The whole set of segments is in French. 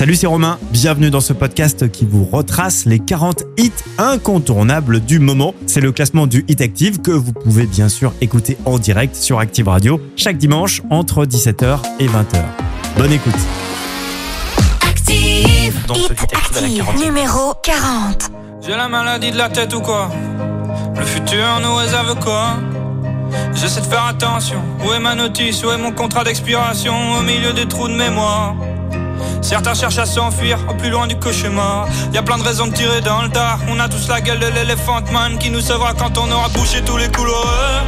Salut, c'est Romain, bienvenue dans ce podcast qui vous retrace les 40 hits incontournables du moment. C'est le classement du Hit Activ que vous pouvez bien sûr écouter en direct sur Activ Radio chaque dimanche entre 17h et 20h. Bonne écoute. Activ, Hit Activ, numéro 40. J'ai la maladie de la tête ou quoi? Le futur nous réserve quoi? J'essaie de faire attention. Où est ma notice? Où est mon contrat d'expiration? Au milieu des trous de mémoire. Certains cherchent à s'enfuir au plus loin du cauchemar. Y'a plein de raisons de tirer dans le dard. On a tous la gueule de l'Elephant Man qui nous sauvera quand on aura bouché tous les couloirs.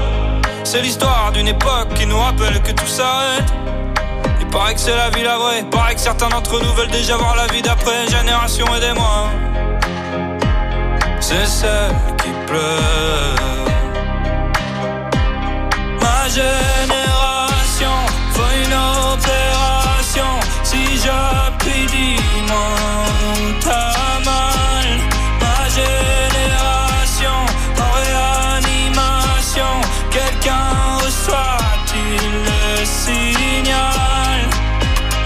C'est l'histoire d'une époque qui nous rappelle que tout s'arrête. Il paraît que c'est la vie la vraie. Paraît que certains d'entre nous veulent déjà voir la vie d'après. Génération, aidez-moi. C'est celle qui pleure. Ma génération, faut une opération. Si j'appuie, dis-moi où t'as mal. Ma génération, en réanimation. Quelqu'un reçoit-il le signal?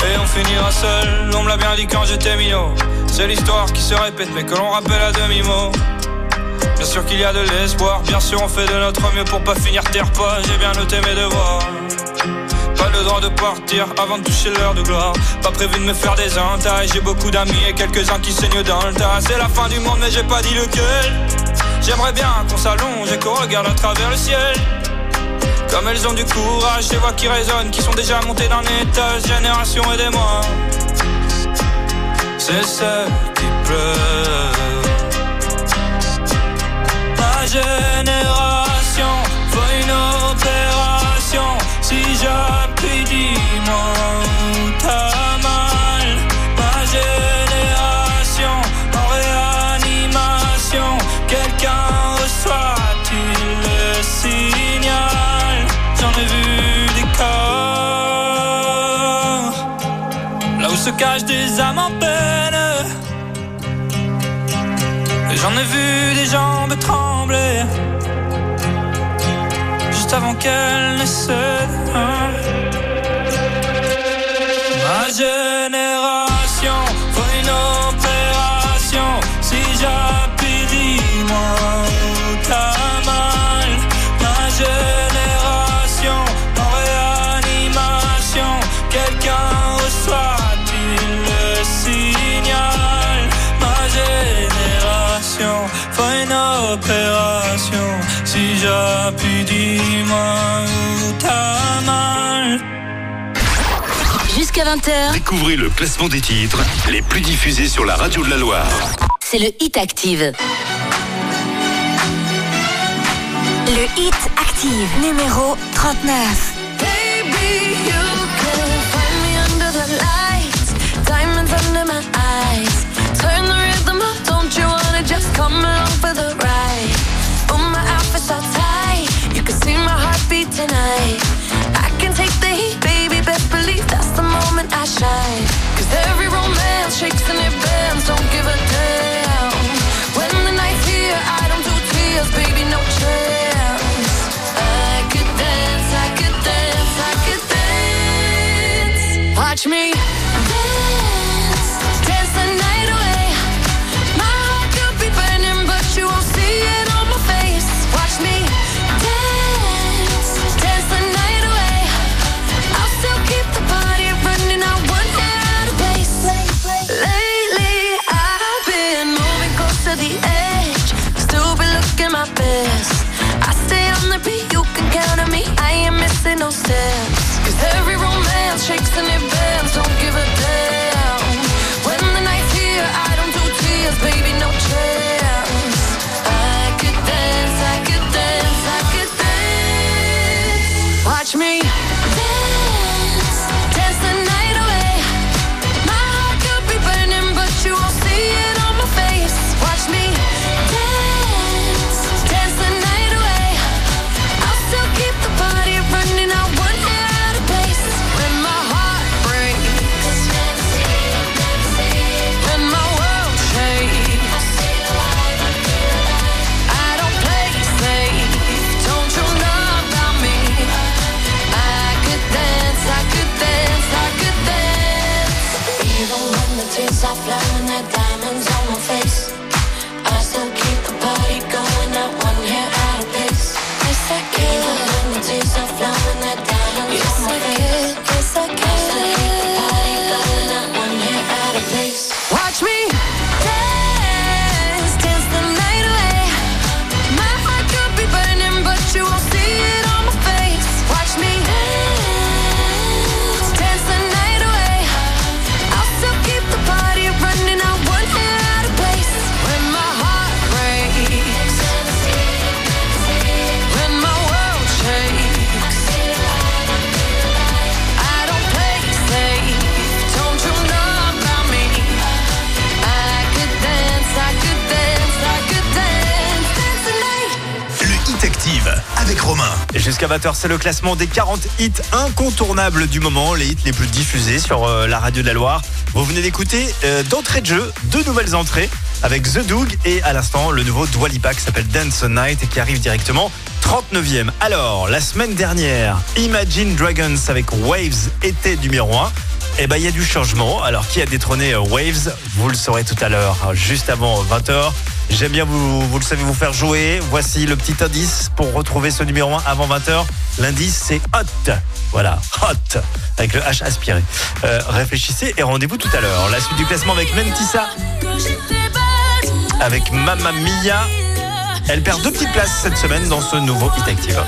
Et on finira seul, on me l'a bien dit quand j'étais minot. C'est l'histoire qui se répète mais que l'on rappelle à demi-mot. Bien sûr qu'il y a de l'espoir, bien sûr on fait de notre mieux pour pas finir terre pas. J'ai bien noté mes devoirs. Pas le droit de partir avant de toucher l'heure de gloire. Pas prévu de me faire des entailles. J'ai beaucoup d'amis et quelques-uns qui saignent dans le tas. C'est la fin du monde mais j'ai pas dit lequel. J'aimerais bien qu'on s'allonge et qu'on regarde à travers le ciel. Comme elles ont du courage, des voix qui résonnent, qui sont déjà montées d'un étage. Génération, aidez-moi. C'est celle qui pleure. Ma génération, faut une opération. Si j'appuie, dis-moi où t'as mal. Ma génération, en réanimation. Quelqu'un reçoit-il le signal? J'en ai vu des corps, là où se cachent des âmes en peine. Et j'en ai vu des jambes trembler juste avant qu'elle ne se donne. Ma génération, faut une opération. Si j'appuie, dis-moi où t'as mal. Ma génération, en réanimation. Quelqu'un reçoit-il le signal? Ma génération, faut une opération. Si j'appuie, dis-moi où t'as mal. Jusqu'à 20h. Découvrez le classement des titres les plus diffusés sur la radio de la Loire. C'est le Hit Activ. Le Hit Activ, numéro 39. Baby, you can find me under the lights. Diamonds under my eyes. Turn the rhythm up, don't you wanna just come along for the ride? Oh, my outfit's all tight, you can see my heartbeat tonight. I can take the heat, baby, best believe that's the moment I shine. Cause every romance shakes and it bends, don't give a damn. When the night's here, I don't do tears, baby, no chance. I could dance, I could dance, I could dance. Watch me. No steps. Cause every romance shakes and it bends. Don't give a damn. Tears are flowing like diamonds on my face. I still keep the party going, I won't hear out of this. Yes, I can. Even the tears are flowing like diamonds on my face. Yes, I can. I still keep the party going, I won't hear out of this. Watch me dance, dance the night away. My heart could be burning, but you won't see it on my face. Watch me dance, dance the night away. I'll still keep the party running, I won't hear out of place. When my heart breaks, when my world shakes, I don't play safe. Don't you know about me? I could dance, I could dance, I could dance, dance tonight. Le Hit Activ avec Romain. Jusqu'à 20h, c'est le classement des 40 hits incontournables du moment, les hits les plus diffusés sur la radio de la Loire. Vous venez d'écouter d'entrée de jeu, deux nouvelles entrées avec The Doug et à l'instant le nouveau Dua Lipa qui s'appelle Dance the Night et qui arrive directement 39e. Alors, la semaine dernière, Imagine Dragons avec Waves était numéro 1. Eh ben, il y a du changement. Alors, qui a détrôné Waves? Vous le saurez tout à l'heure, juste avant 20h. J'aime bien, vous le savez, vous faire jouer. Voici le petit indice pour retrouver ce numéro 1 avant 20h. L'indice, c'est hot. Voilà, hot, avec le H aspiré. Réfléchissez et rendez-vous tout à l'heure. La suite du classement avec Mentissa, avec Mamma Mia. Elle perd deux petites places cette semaine dans ce nouveau Hit Activ.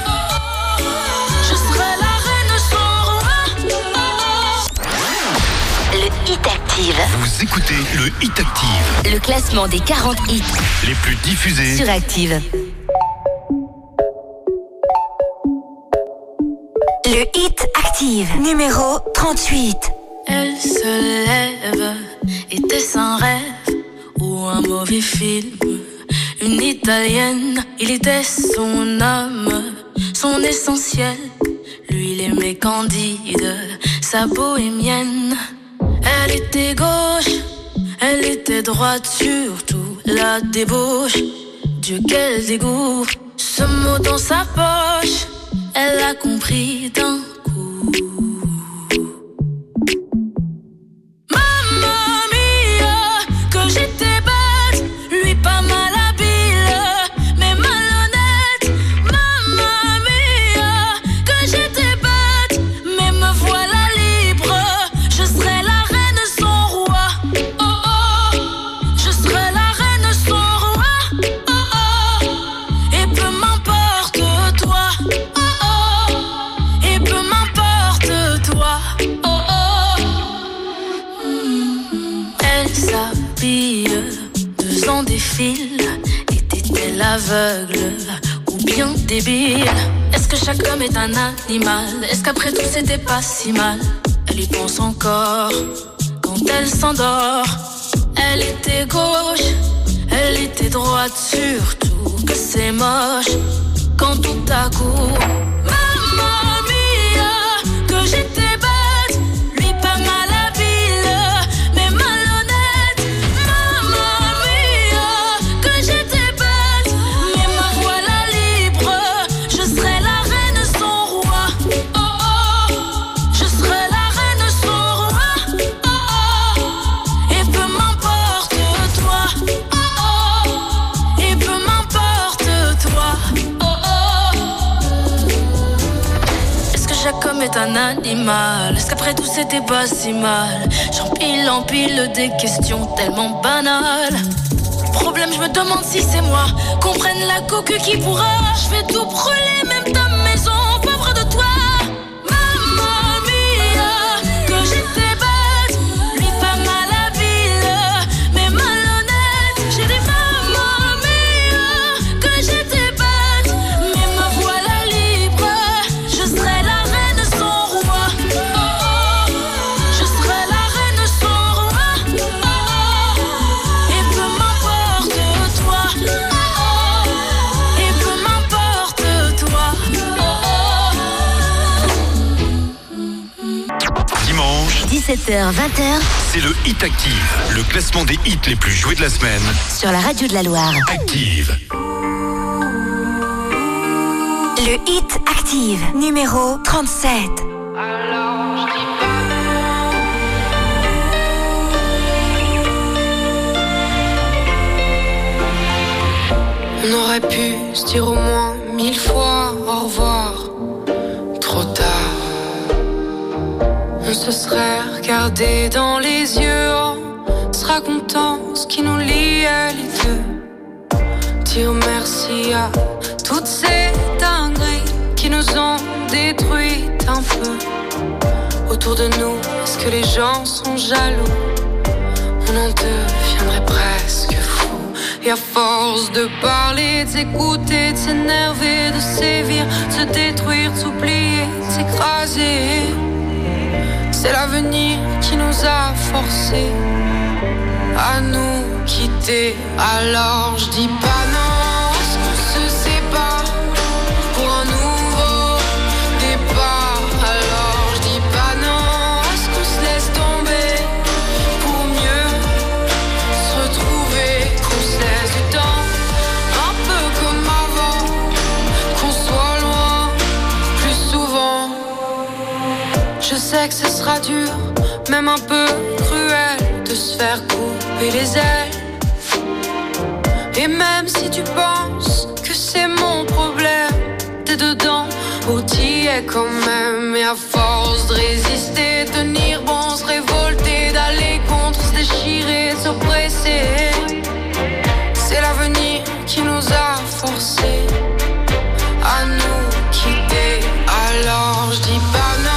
Hit Activ. Vous écoutez le Hit Activ. Le classement des 40 hits les plus diffusés sur Activ. Le Hit Activ numéro 38. Elle se lève, était-ce un rêve ou un mauvais film? Une Italienne, il était son homme, son essentiel. Lui l'aimait candide, sa bohémienne. Elle était gauche, elle était droite, surtout la débauche. Dieu quel dégoût, ce mot dans sa poche, elle a compris d'un coup. Mamma mia, que j'étais bête, lui pas mal habile, mais malhonnête. Mamma mia, que j'étais bête, mais me voilà libre, je serai là. Était-elle aveugle ou bien débile? Est-ce que chaque homme est un animal? Est-ce qu'après tout c'était pas si mal? Elle y pense encore quand elle s'endort. Elle était gauche, elle était droite, surtout que c'est moche quand tout à coup. Mamma mia, que j'étais bête, lui pas mal habile, mais mal. Un animal, est-ce qu'après tout c'était pas si mal? J'empile, empile des questions tellement banales. Problème, je me demande si c'est moi. Comprenne la coque qui pourra. Je vais tout brûler, même ta maison, pauvre de toi. Mamma mia, que j'étais bête, lui pas mal habile, mais malhonnête. J'ai des mamma mia, que j'étais bête, mais me voilà libre, je serai là. Dimanche, 17h-20h, c'est le Hit Activ, le classement des hits les plus joués de la semaine sur la radio de la Loire. Activ. Le Hit Activ, numéro 37. Alors, je dis pas. aurait pu se dire au moins 1000 fois au revoir. Trop tard. On se serait regardé dans les yeux en se racontant ce qui nous liait les deux. Dire merci à toutes ces dingueries qui nous ont détruites un peu. Autour de nous, est-ce que les gens sont jaloux? On en deviendrait presque fou. Et à force de parler, de s'écouter, de s'énerver, de sévir, de se détruire, de s'oublier, de s'écraser. C'est l'avenir qui nous a forcés à nous quitter. Alors je dis pas non, est-ce qu'on se sépare pour un nouveau départ? Alors je dis pas non, est-ce qu'on se laisse tomber pour mieux se retrouver? Qu'on se laisse du temps, un peu comme avant, qu'on soit loin plus souvent. Je sais que ce sera dur, même un peu cruel, de se faire couper les ailes. Et même si tu penses que c'est mon problème, t'es dedans, ou t'y es quand même. Et à force de résister, tenir bon, se révolter, d'aller contre, se déchirer, s'oppresser. C'est l'avenir qui nous a forcés à nous quitter. Alors je dis pas non.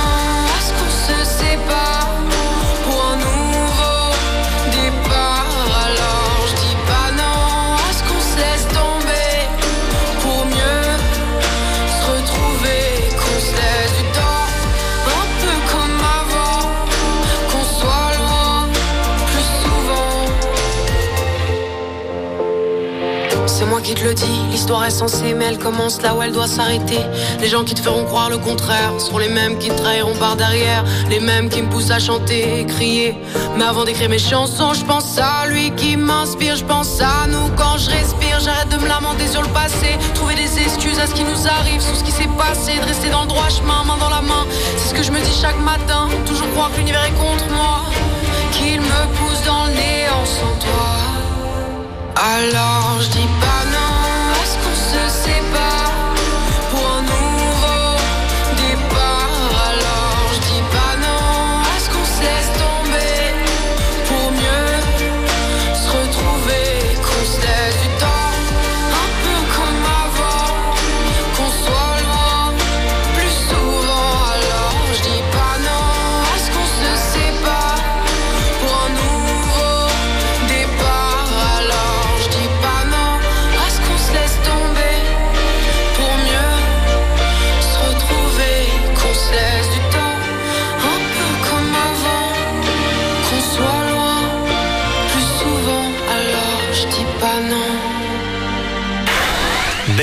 C'est moi qui te le dis, l'histoire est censée, mais elle commence là où elle doit s'arrêter. Les gens qui te feront croire le contraire seront les mêmes qui te trahiront par derrière, les mêmes qui me poussent à chanter et crier. Mais avant d'écrire mes chansons, je pense à lui qui m'inspire, je pense à nous quand je respire. J'arrête de me lamenter sur le passé, trouver des excuses à ce qui nous arrive, sur ce qui s'est passé, de rester dans le droit chemin, main dans la main. C'est ce que je me dis chaque matin, toujours croire que l'univers est contre moi, qu'il me pousse dans le néant sans toi. Alors je dis pas non, est-ce qu'on se sépare pour un nouveau départ? Alors je dis pas non, est-ce qu'on se laisse tomber pour mieux se retrouver? Qu'on se laisse du temps, un peu comme avant, qu'on soit loin plus souvent. Alors je dis pas non, est-ce qu'on se sépare pour un nouveau départ? Alors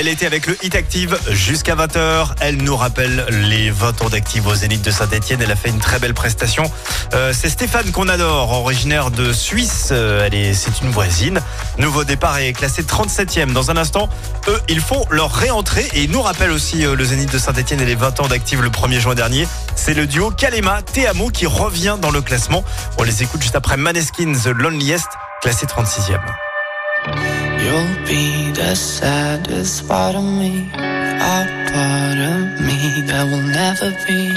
elle était avec le Hit Activ jusqu'à 20h. Elle nous rappelle les 20 ans d'Activ au Zénith de Saint Etienne. Elle a fait une très belle prestation. C'est Stéphane qu'on adore, originaire de Suisse. C'est une voisine. Nouveau départ est classé 37e. Dans un instant, eux, ils font leur réentrée. Et ils nous rappellent aussi le Zénith de Saint Etienne et les 20 ans d'Activ le 1er juin dernier. C'est le duo Kalema Teamo qui revient dans le classement. On les écoute juste après Maneskin, The Loneliest, classé 36e. You'll be the saddest part of me, a part of me that will never be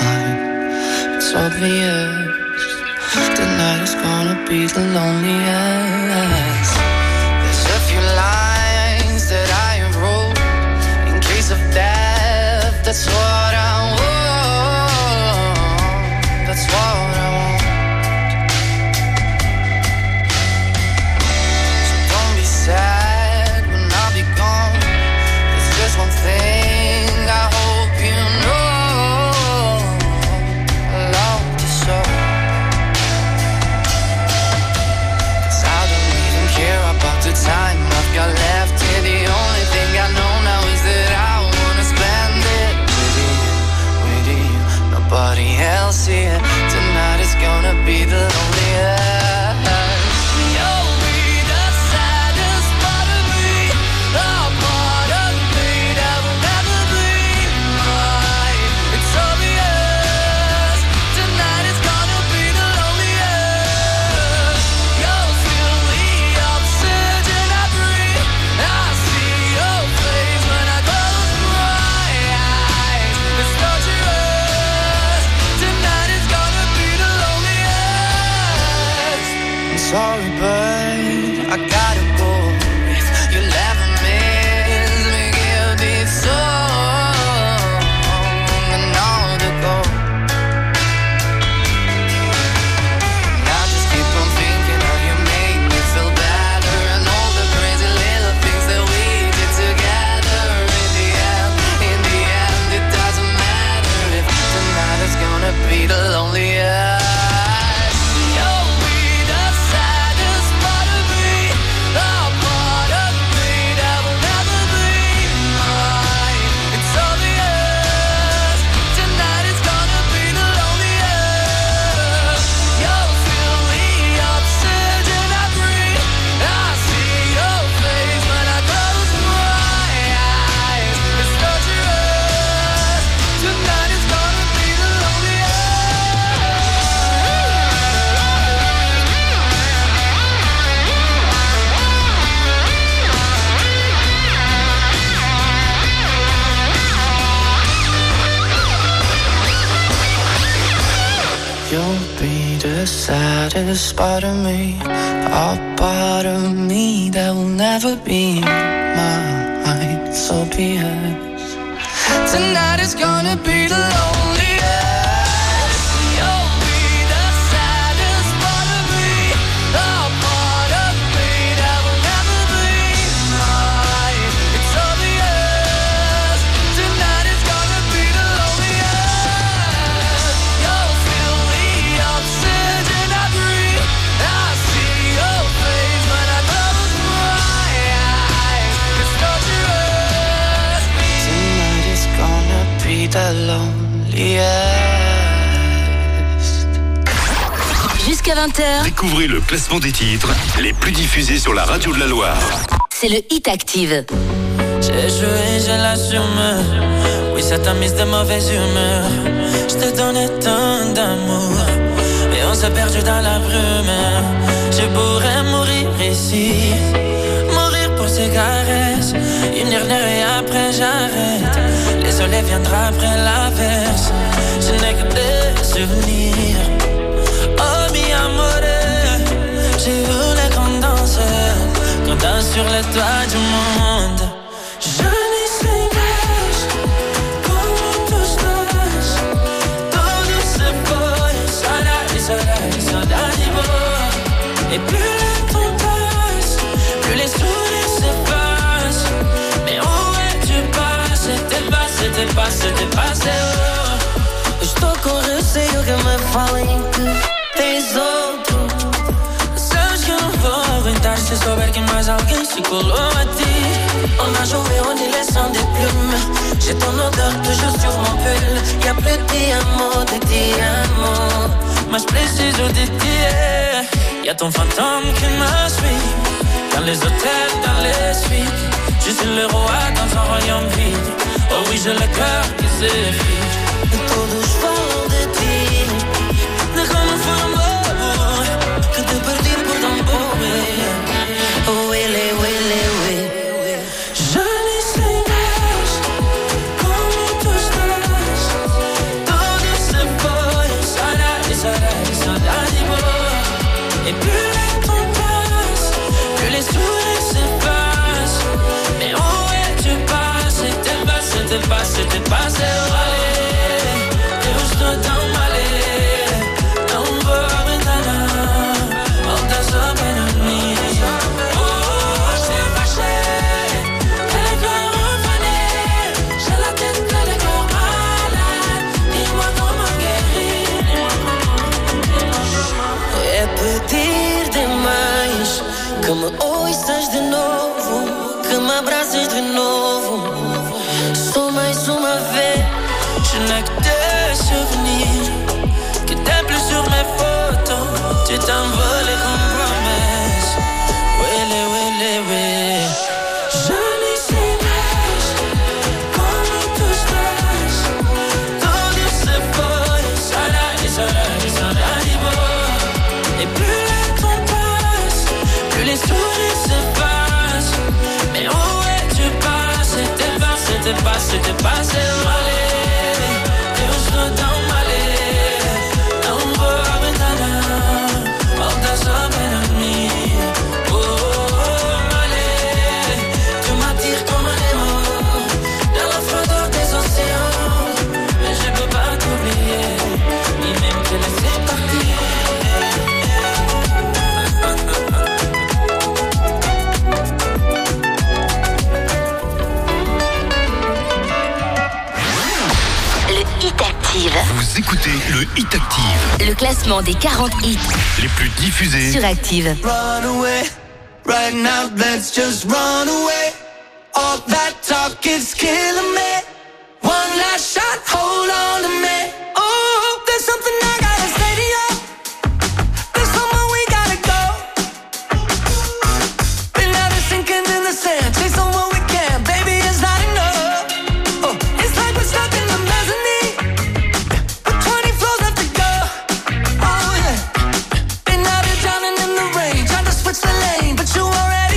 mine. It's obvious, tonight is gonna be the loneliest. There's a few lines that I have wrote, in case of death, that's what I want, that's what I want. Sad when I'll be gone. There's just one thing I hope you know, I love you so. 'Cause I don't sorry, but I gotta go. If you never miss me, give this song another go. And I just keep on thinking how you make me feel better, and all the crazy little things that we did together. In the end, it doesn't matter if tonight is gonna be the loneliest. The saddest part of me, a part of me that will never be mine, so be it. Tonight is gonna be the loneliest. Jusqu'à 20h, découvrez le classement des titres les plus diffusés sur la radio de la Loire. C'est le Hit Activ. J'ai joué, je l'assume. Oui, ça t'a mise de mauvaise humeur. Je te donnais tant d'amour, mais on s'est perdu dans la brume. Je pourrais mourir ici, mourir pour ces caresses. Une dernière et après j'arrête. Le soleil viendra après l'averse. Je n'ai que des souvenirs. Oh mi amore, j'ai voulu qu'on danse, qu'on danse sur les toits du monde. Te paseo. Estou com receio que me falem que tens outro. Sabes que eu não vou aguentar se souber que mais alguém se colou a ti. On a joué, on y laisse sans des plumes. J'ai ton odeur toujours sur mon pull. Y'a plus de diamant, mas preciso de ti. Y'a ton fantôme qui me suit dans les hôtels, dans les suites. Je suis le roi dans un royaume vide. Oh oui, j'ai le cœur qui s'effrite. Todos falam de ti, de como fue amor, que te perdí por tan pobre. Oh, huele, huele, huele. Je ne sais más como tú estás. Todo se fue, será, será, será de vos. Et plus le temps passe, plus les sourires se passent. Mais où es-tu passé? Te passe, te passe, vale. Eu estou tão mal, tão boa, nana. Volta só para mim. Oh, c'est fâché. Elle veut revenir. J'ai la tête pleine de corps malades. Dis-moi comment guérir. É pedir demais que me ouças de novo, que me abraces de novo. Uma vez, je n'ai que des souvenirs, que t'es plus sur mes photos. Tu t'envoles comme promesse. Wele, wele, wele. Je ne sais pas comment tout se passe. Tout se fait, salade, salade, salade. Et plus le temps passe, plus les sourires se passent. Mais où es-tu passé? T'es passé, t'es passé, t'es passé. Don't worry, Dana. All that's up and on me. le Hit Activ. Le classement des 40 hits les plus diffusés sur Activ. Run away, right now let's just run away. All that talk is killing me. One last shot, hold on to me. Oh, there's something I gotta say to you. There's somewhere we gotta go. Been out of sinking in the sand, chase on what we can. Baby, it's not enough. Oh, it's like we're stuck in the mezzanine with 20 floors left to go. Oh yeah, been out here drowning in the rain, trying to switch the lane, but you already.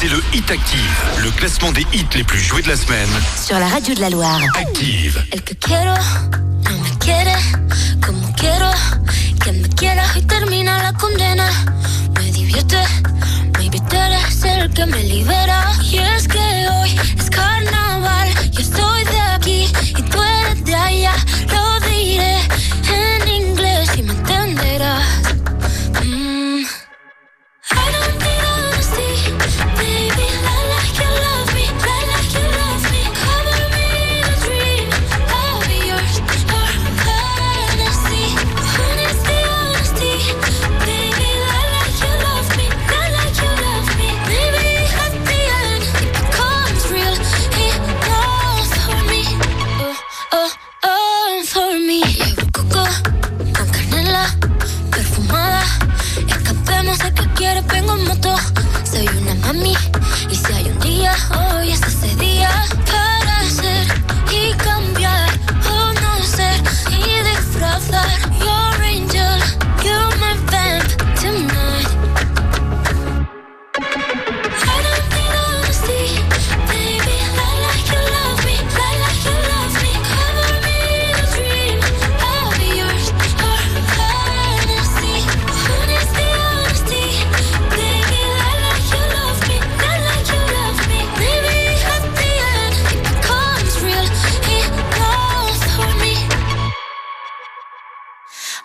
C'est le Hit Activ, le classement des hits les plus joués de la semaine sur la radio de la Loire. Activ. El que quiero, no me quiere, como quiero, que me quiera y termina la condena. Me divierte, baby, tú eres el que me libera. Y es que hoy es carnaval, yo estoy de aquí y tú eres de allá. Lo diré en inglés y me entenderás.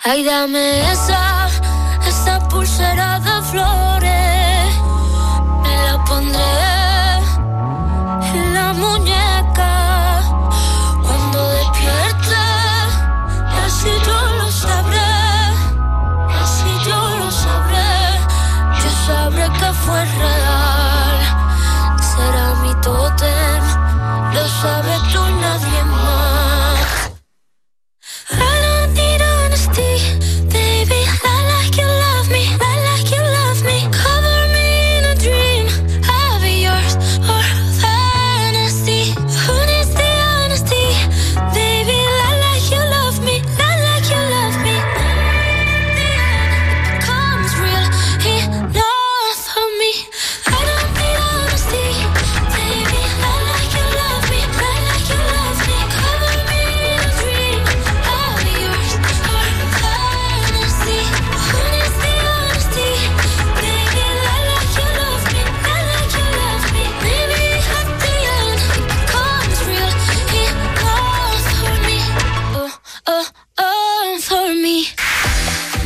Ay, dame esa, esa pulsera de flores. Me la pondré en la muñeca. Cuando despierta, así yo lo sabré. Así yo lo sabré. Yo sabré que fue real. Será mi tótem. Lo sabes tú, nadie más.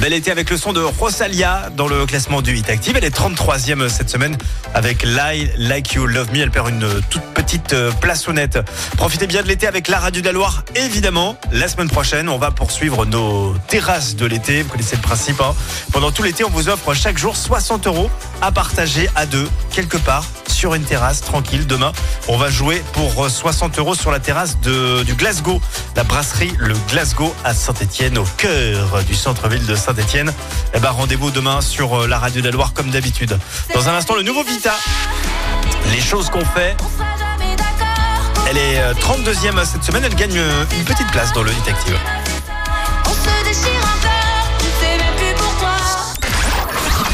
bel été avec le son de Rosalia dans le classement du Hit Activ. Elle est 33e cette semaine avec Lie Like You Love Me. Elle perd une toute petite place honnête. Profitez bien de l'été avec la radio de la Loire, évidemment. La semaine prochaine, on va poursuivre nos terrasses de l'été. Vous connaissez le principe, hein. Pendant tout l'été, on vous offre chaque jour 60 € à partager à deux, quelque part, sur une terrasse, tranquille. Demain, on va jouer pour 60 € sur la terrasse du Glasgow, la brasserie Le Glasgow à Saint Etienne, au cœur du centre-ville de Saint Etienne. Eh ben, rendez-vous demain sur la radio de la Loire, comme d'habitude. Dans un instant, le nouveau Vita. Les choses qu'on fait. Elle est 32e cette semaine. Elle gagne une petite place dans le Hit Activ.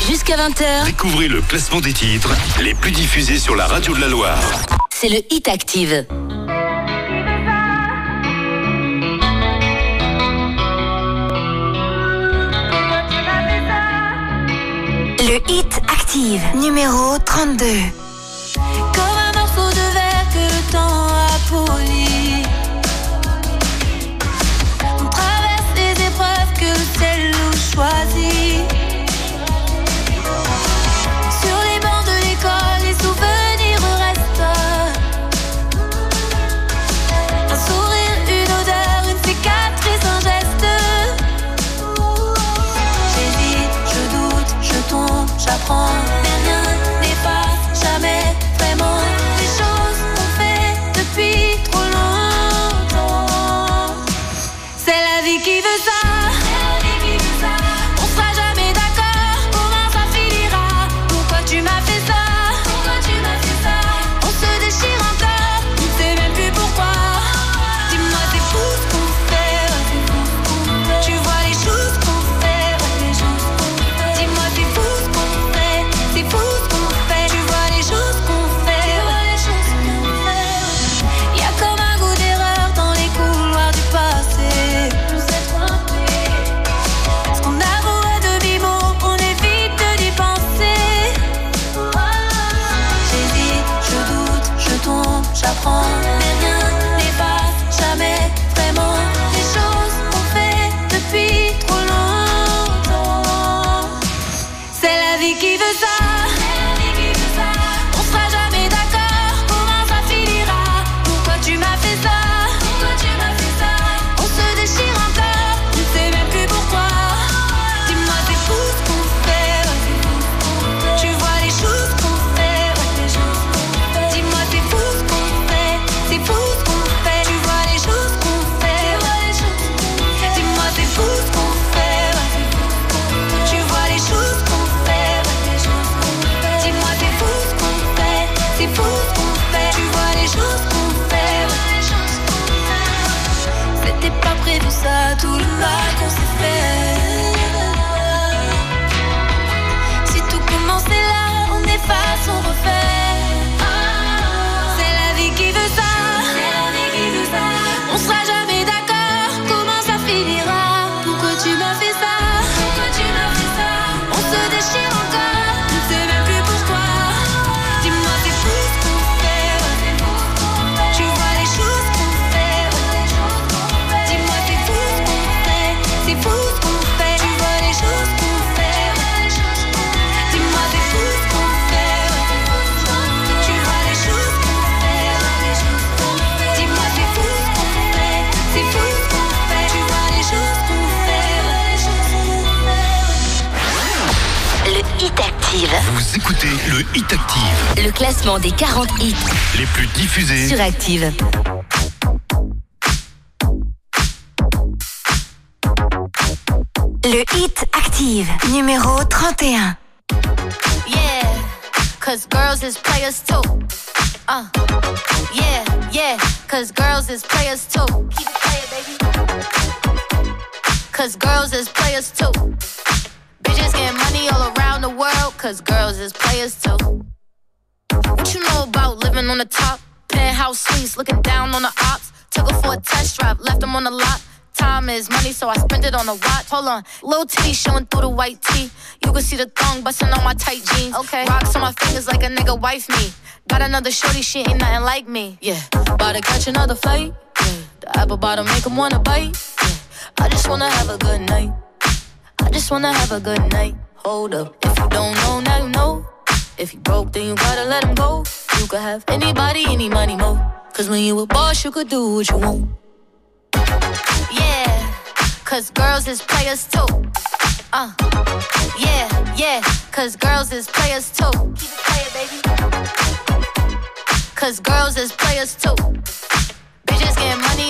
Jusqu'à 20h. Découvrez le classement des titres les plus diffusés sur la radio de la Loire. C'est le Hit Activ. Le Hit Activ, numéro 32. Comme un morceau de verre que le temps a poli, on traverse les épreuves que le ciel nous choisit. Sur les bancs de l'école, les souvenirs restent. Un sourire, une odeur, une cicatrice, un geste. J'hésite, je doute, je tombe, j'apprends. Mais rien n'est pas jamais vraiment. Les choses qu'on fait depuis trop longtemps. C'est la vie qui veut ça. Vous écoutez le Hit Activ. Le classement des 40 hits les plus diffusés sur Activ. Le Hit Activ, numéro 31. Yeah, cause girls is players too. Yeah, yeah, cause girls is players too. Keep it playing, baby. Cause girls is players too. Bitches getting money all around the world, cause girls is players too. What you know about living on the top? Penthouse suites, looking down on the ops. Took her for a test drive, left them on the lot. Time is money, so I spend it on a watch. Hold on, little T showing through the white tee. You can see the thong busting on my tight jeans. Okay, rocks on my fingers like a nigga wife me. Got another shorty, she ain't nothing like me. Yeah, about to catch another fight. Yeah. The apple bottom make 'em wanna bite. Yeah. I just wanna have a good night. I just wanna have a good night. Hold up, if you don't know, now you know. If you broke, then you gotta let him go. You could have anybody, any money, mo. Cause when you a boss, you could do what you want. Yeah, cause girls is players too. Yeah, yeah, cause girls is players too. Keep it playing, baby. Cause girls is players too. Bitches getting money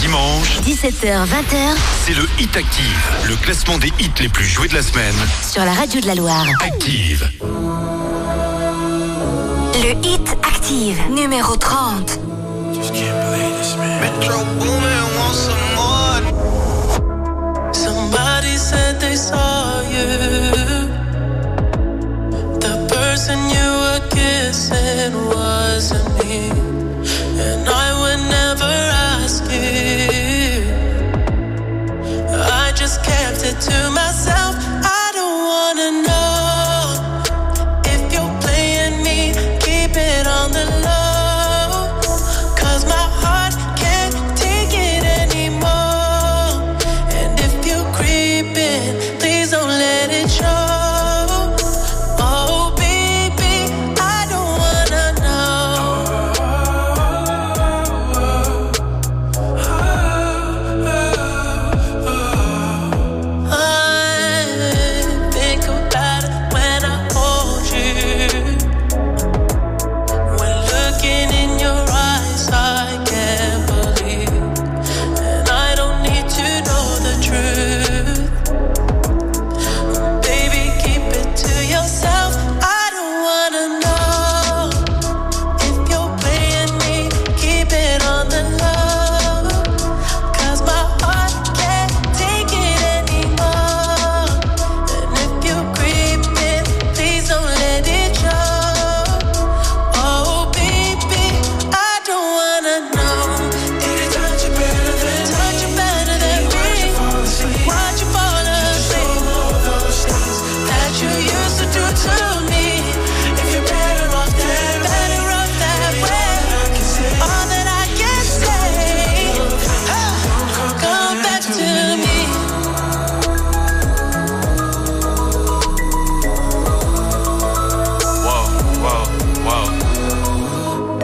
Dimanche, 17h-20h, c'est le Hit Activ, le classement des hits les plus joués de la semaine sur la radio de la Loire. Activ. Le Hit Activ, numéro 30. Just can't play this, man. Metro Boomin wants some more. Somebody said they saw you. The person you were kissing wasn't me. And I would never I just kept it to myself. I don't wanna know if you're playing me. Keep it on the low, cause my heart can't take it anymore. And if you're creeping, please don't let it show. Oh baby, I don't wanna know. I think about it when I hold you. When looking in your eyes, I can't believe. And I don't need to know the truth. Baby, keep it to yourself. I don't wanna know if you're playing me. Keep it on the low, cause my heart can't take it anymore. And if you're creeping, please don't let it show. Oh baby, I don't wanna know. Did it touch you better than me? Why'd you fall asleep? That you used to do to me. If you're better off that way, all that I can say, come back to me. Whoa, whoa,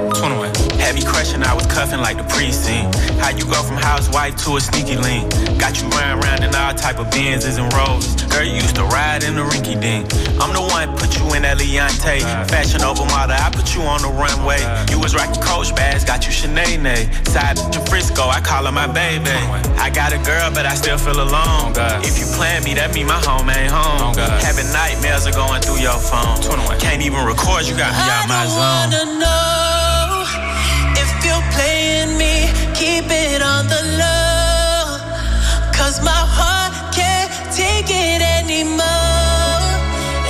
whoa. 21. Had me crushing, I was cuffing like the precinct. How you go from housewife to a sneaky link? Got you running round in all type of Benzes and Rolls. Girl, you used to ride in the rinky dink. I'm the one put you in that Leontay. Fashion over model, I put you on the runway. You was rocking Coach bags, got you Sinead. Side to Frisco, I call her my baby. I got a girl, but I still feel alone. If you plan me, that mean my home ain't home. Having nightmares are going through your phone. Can't even record, you got me out my I zone. don't wanna know if you're playing me. Keep it on the low, cause my heart can't take it anymore.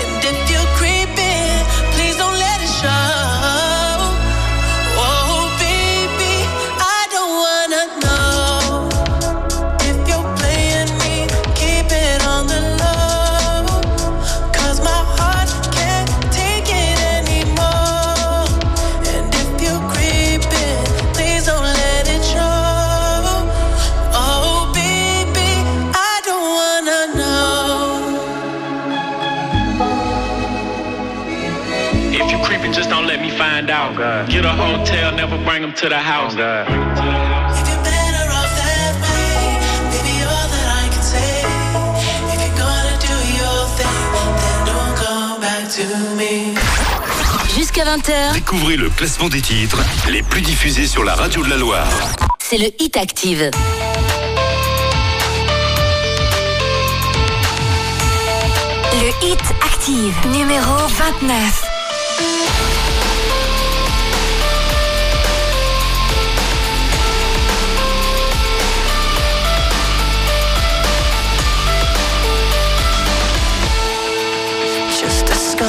And if you're creeping, please don't let it show. Oh baby, I don't wanna know if you're playing me. Keep it on the low, cause my heart can't take it anymore. And if you're creeping, please don't let it show. Oh baby, I don't wanna know. If you creeping, just don't let me find out. Get a hotel, never bring them to the house. If you're better off that way, maybe all that I can say. If you're gonna do your thing, then don't come back to Jusqu'à 20h. Découvrez le classement des titres les plus diffusés sur la radio de la Loire. C'est le Hit Activ. Le Hit Activ, numéro 29. Just a scar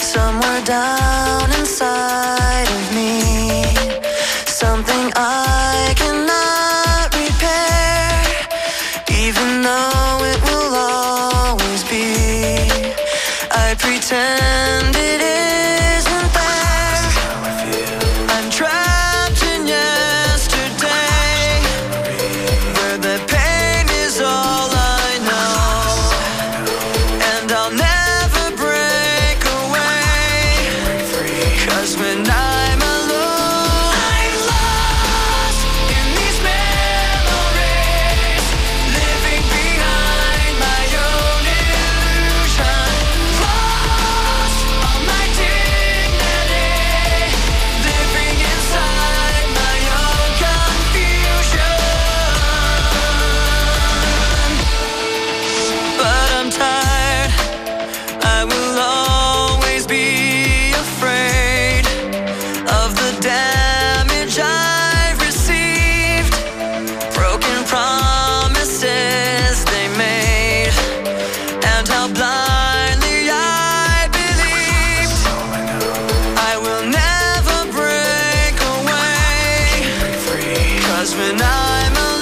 somewhere down inside of me, something I cannot repair, even though it will always be. I pretend it isn't there. I'm trapped in yesterday, where the pain is all I know, and I'll never break away, 'cause when I'm alone, I'm lost in these memories, living behind my own illusion, lost all my dignity, living inside my own confusion. But I'm tired, I will always be afraid of the damage I've received, broken promises they made, and how blindly I believed. I will never break away, 'cause when I'm alone,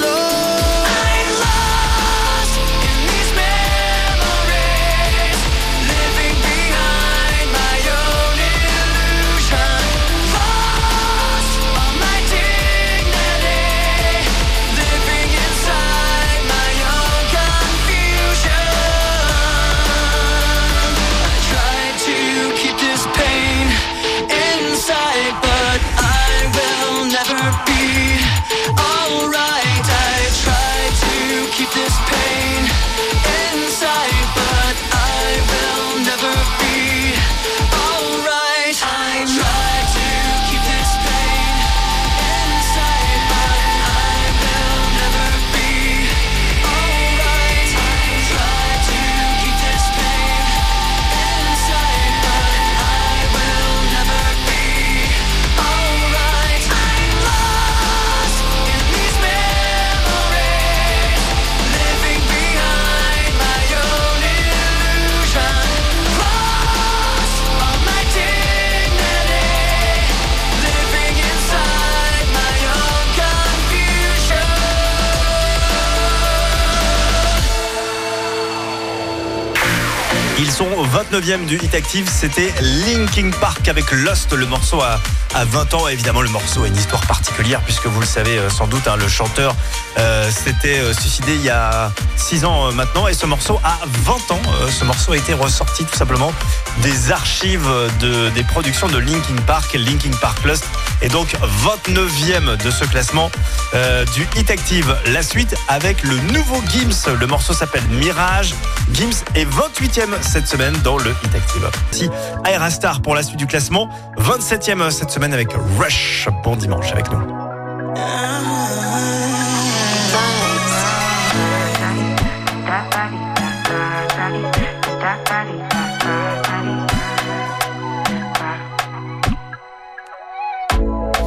I'm lost in these memories, living behind my own illusion, lost all my dignity, living inside my own confusion. I try to keep this pain inside, but I will never be alright. I try to keep this pain inside, but I will never be alright. I try to keep this pain inside, but I will never be alright. I try to keep this pain inside, but I will never be alright. I'm lost in these memories, living behind my own illusion, lost all my dignity, living inside my own confusion. Ils sont au 29e du Hit Activ, c'était Linkin Park avec Lost, le morceau à 20 ans. Évidemment, le morceau a une histoire particulière, puisque vous le savez sans doute, hein, le chanteur s'était suicidé il y a 6 ans maintenant, et ce morceau a 20 ans. Ce morceau a été ressorti tout simplement des archives des productions de Linkin Park, Linkin Park Lost, et donc 29e de ce classement du Hit Activ. La suite avec le nouveau Gims, le morceau s'appelle Mirage. Gims est 28e cette semaine dans le Hit Activ. Ici, Aerastar pour la suite du classement, 27e cette semaine avec Rush pour dimanche avec nous.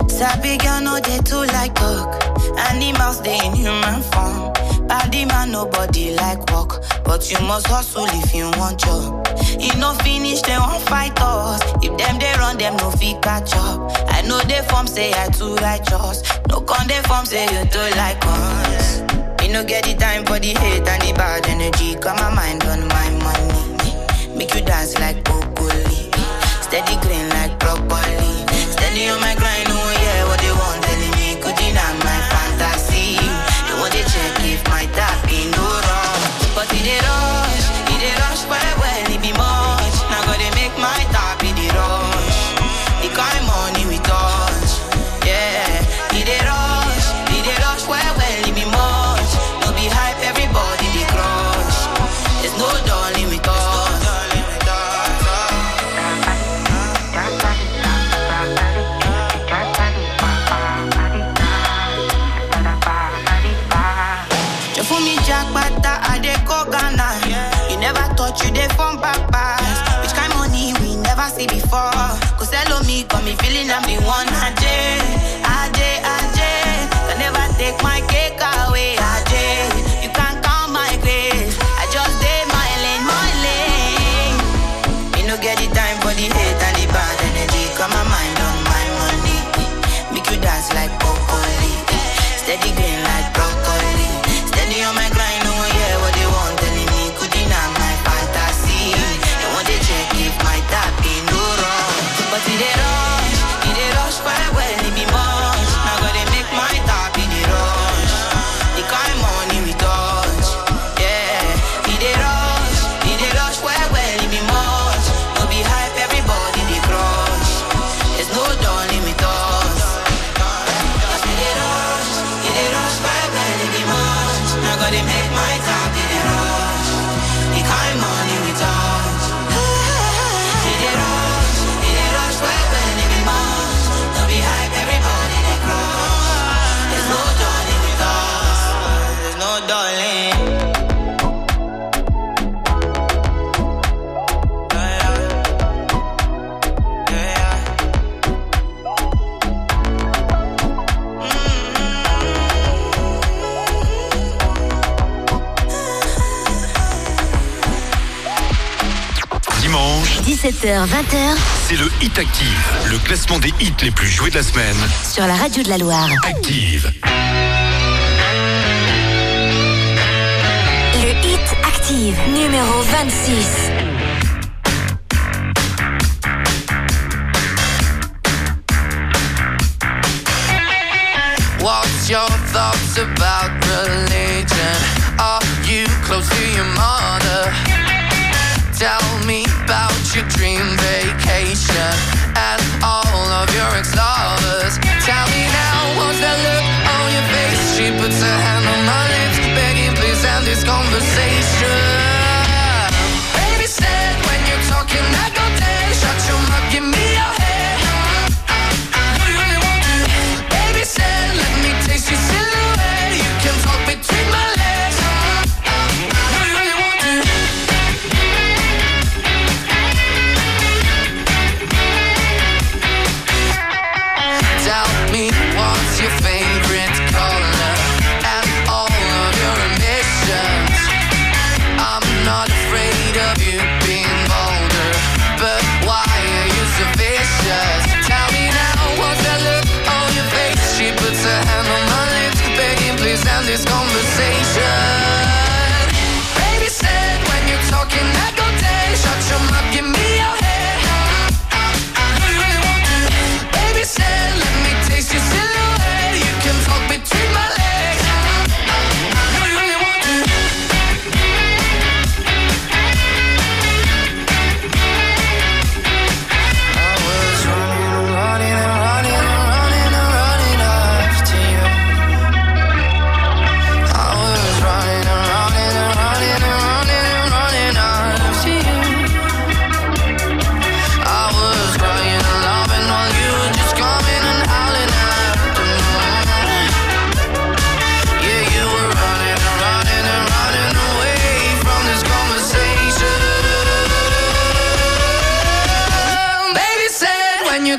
Sabi girl know they too like dog. Animals they in human form. Body man nobody like walk, but you must hustle if you want job. If no finish they won't fight us. If them they run them no fit catch up. I know they form say I too righteous. No con they form say you too like us. You no get the time for the hate and the bad energy. Got my mind on my money. Make you dance like broccoli. Steady green like broccoli. Steady on my grind. Oh yeah, what they want telling me. Could you not my fantasy? They want to check if my tap be no wrong. But if they rush, but well it be much. Now gotta make my tap be the rush. The kind of money we touch. Yeah, if they rush, but well it be much. No be hype, everybody they crush. There's no darling with us. they form back bags. Which kind of money we never see before. Cause hello me, got me feeling I'm the one. Ajay, Ajay, Ajay. I never take my cake away. Ajay, you can't count my grace. I just did my lane. Me no get the time for the hate and the bad energy. Got my mind on my money. Make you dance like broccoli. Steady green like broccoli. Steady on my grind. Dimanche, 17h-20h, c'est le Hit Activ, le classement des hits les plus joués de la semaine sur la radio de la Loire. Activ. Le Hit Activ, numéro 26. What's your thoughts about religion? Are you close to your mother? Tell me about your dream vacation and all of your ex-lovers. Tell me now, what's that look on your face? She puts her hand on my lips, begging please end this conversation. Baby said when you're talking I go dead. Shut your mouth, give me your head. What do you really want to do? Baby said let me taste your silhouette. You can talk between my legs. This conversation. Baby said when you're talking I go dead. Shut your mouth, give me your head. What do you really want to? Baby said let me taste your silhouette. You can talk between my legs. What do you really want to? I was running after you.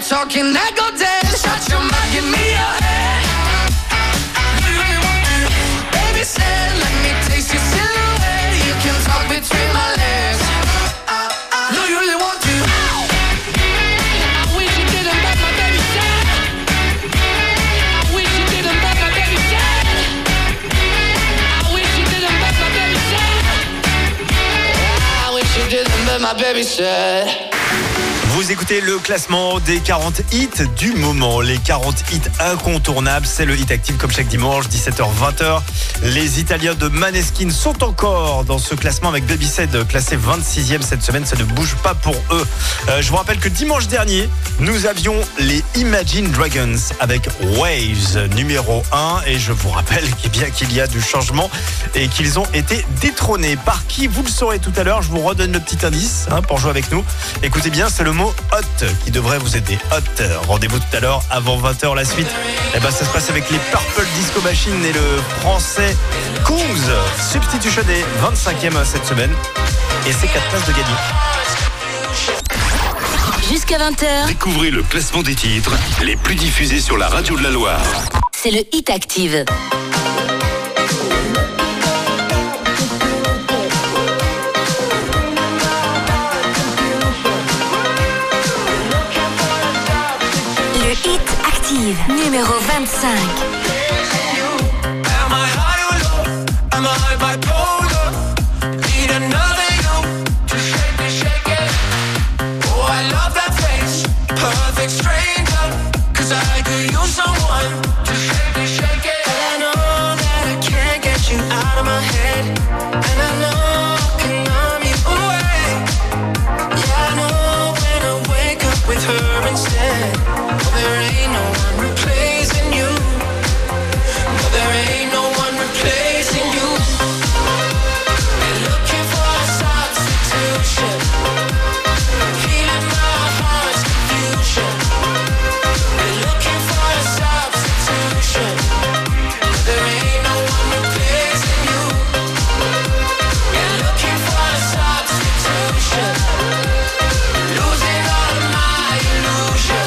Talking that go dead. Shut your mouth, give me your head. Do you really want to? Baby said let me taste your silhouette. You can talk between my legs. Do you really want to? I wish you didn't break my baby down. I wish you didn't break my baby down. I wish you didn't break my baby down. I wish you didn't break my baby down. Vous écoutez le classement des 40 hits du moment. Les 40 hits incontournables, c'est le Hit Activ comme chaque dimanche, 17h-20h. Les Italiens de Maneskin sont encore dans ce classement avec Baby Said, classé 26e cette semaine. Ça ne bouge pas pour eux. Je vous rappelle que dimanche dernier, nous avions les Imagine Dragons avec Waves numéro 1. Et je vous rappelle qu'il y a du changement et qu'ils ont été détrônés. Par qui? Vous le saurez tout à l'heure. Je vous redonne le petit indice pour jouer avec nous. Écoutez bien, c'est le mot hot qui devrait vous aider. Hot. Rendez-vous tout à l'heure avant 20h. La suite, ça se passe avec les Purple Disco Machine et le français Kouze. Substitutionné, 25e cette semaine. et ses 4 places de gagner. Jusqu'à 20h. Découvrez le classement des titres les plus diffusés sur la radio de la Loire. C'est le Hit Activ. Numéro 25. Am I high or low? Am I bipolar? Need another you to shake me, shake it. Oh, I love that face, perfect stranger. 'Cause I could use someone to shake me, shake it. And I know that I can't get you out of my head. And I know I can numb you away. Yeah, I know when I wake up with her instead. Oh, there ain't no one replacing you. No, there ain't no one replacing you. Been looking for a substitution, healing my heart's confusion. Been looking for a substitution. No, there ain't no one replacing you. Been looking for a substitution, losing all of my illusions.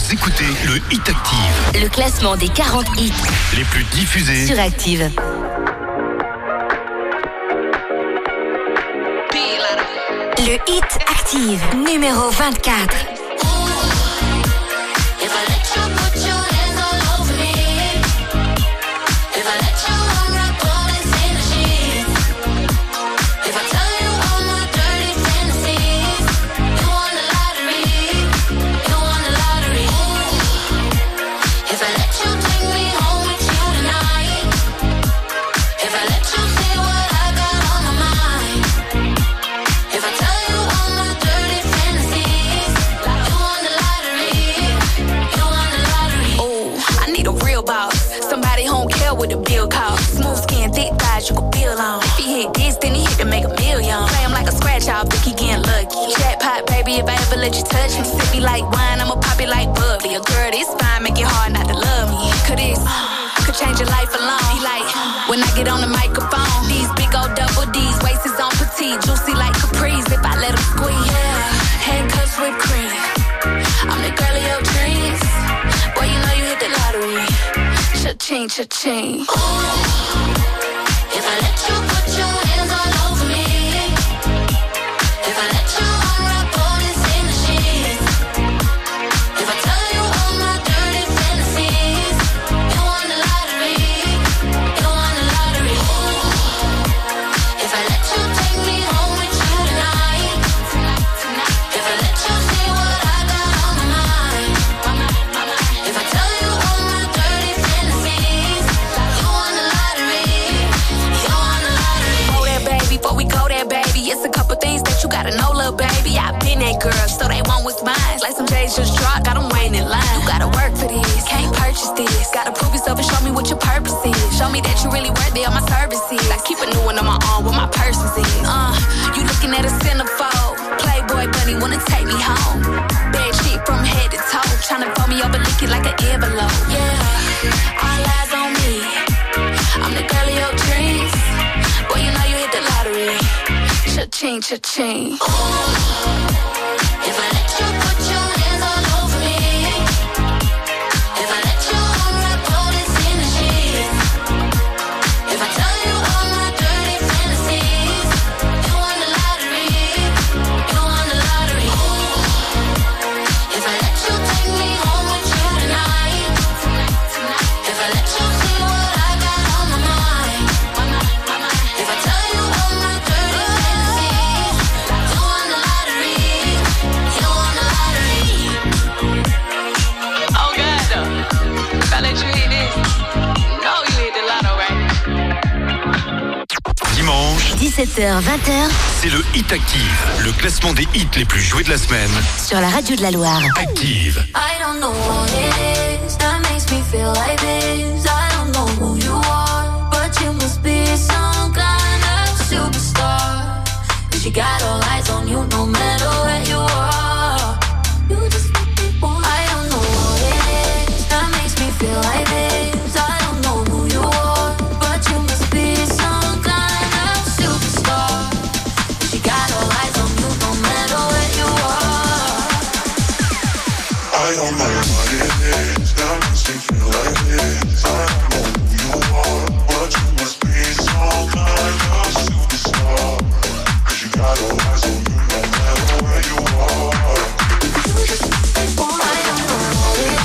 Vous écoutez le Hit Activ. Le classement des 40 hits les plus diffusés sur Activ. Le Hit Activ, numéro 24. If I ever let you touch me, sip me like wine, I'ma pop it like bubbly. A girl, this fine, make it hard not to love me. 'Cause this could change your life alone. Be like, when I get on the microphone, these big old double D's, waist is on petite, juicy like Capri's if I let them squeeze. Yeah, handcuffs with cream, I'm the girl of your dreams. Boy, you know you hit the lottery. Cha-ching, cha-ching. Ooh, if I let you put your hands all over me, if I let you unwrap all All eyes on me. I'm the girl of your dreams. Boy, you know you hit the lottery. Cha-ching, cha-ching. Ooh, if I let you put your hands all over me. If I let you on my boldest in the sheets. If I tell you all my dirty fantasies. You won the lottery. You won the lottery. Ooh, if I let you take me home with you tonight. If I let you see what I got on my mind. If I tell you all my dirty fantasies. You won the lottery. You won the lottery. Oh God, if I let you hit this, you know you hit the lotto, right? Dimanche, 17h-20h, c'est le Hit Activ, le classement des hits les plus joués de la semaine sur la radio de la Loire. Active. I don't know what it is that makes me feel like this. I don't know who you are, but you must be some kind of superstar. 'Cause you got all eyes on you no matter where you are. You just make me want. I don't know what it is that makes me feel like this. I don't know who you are, but you must be some kind of superstar. 'Cause you got all eyes on you no matter where you are. I don't know what it is that makes me feel like this. I don't know who you are, but you must be some kind of superstar. 'Cause you got all eyes on you no matter where you are. You just make me want. I don't know what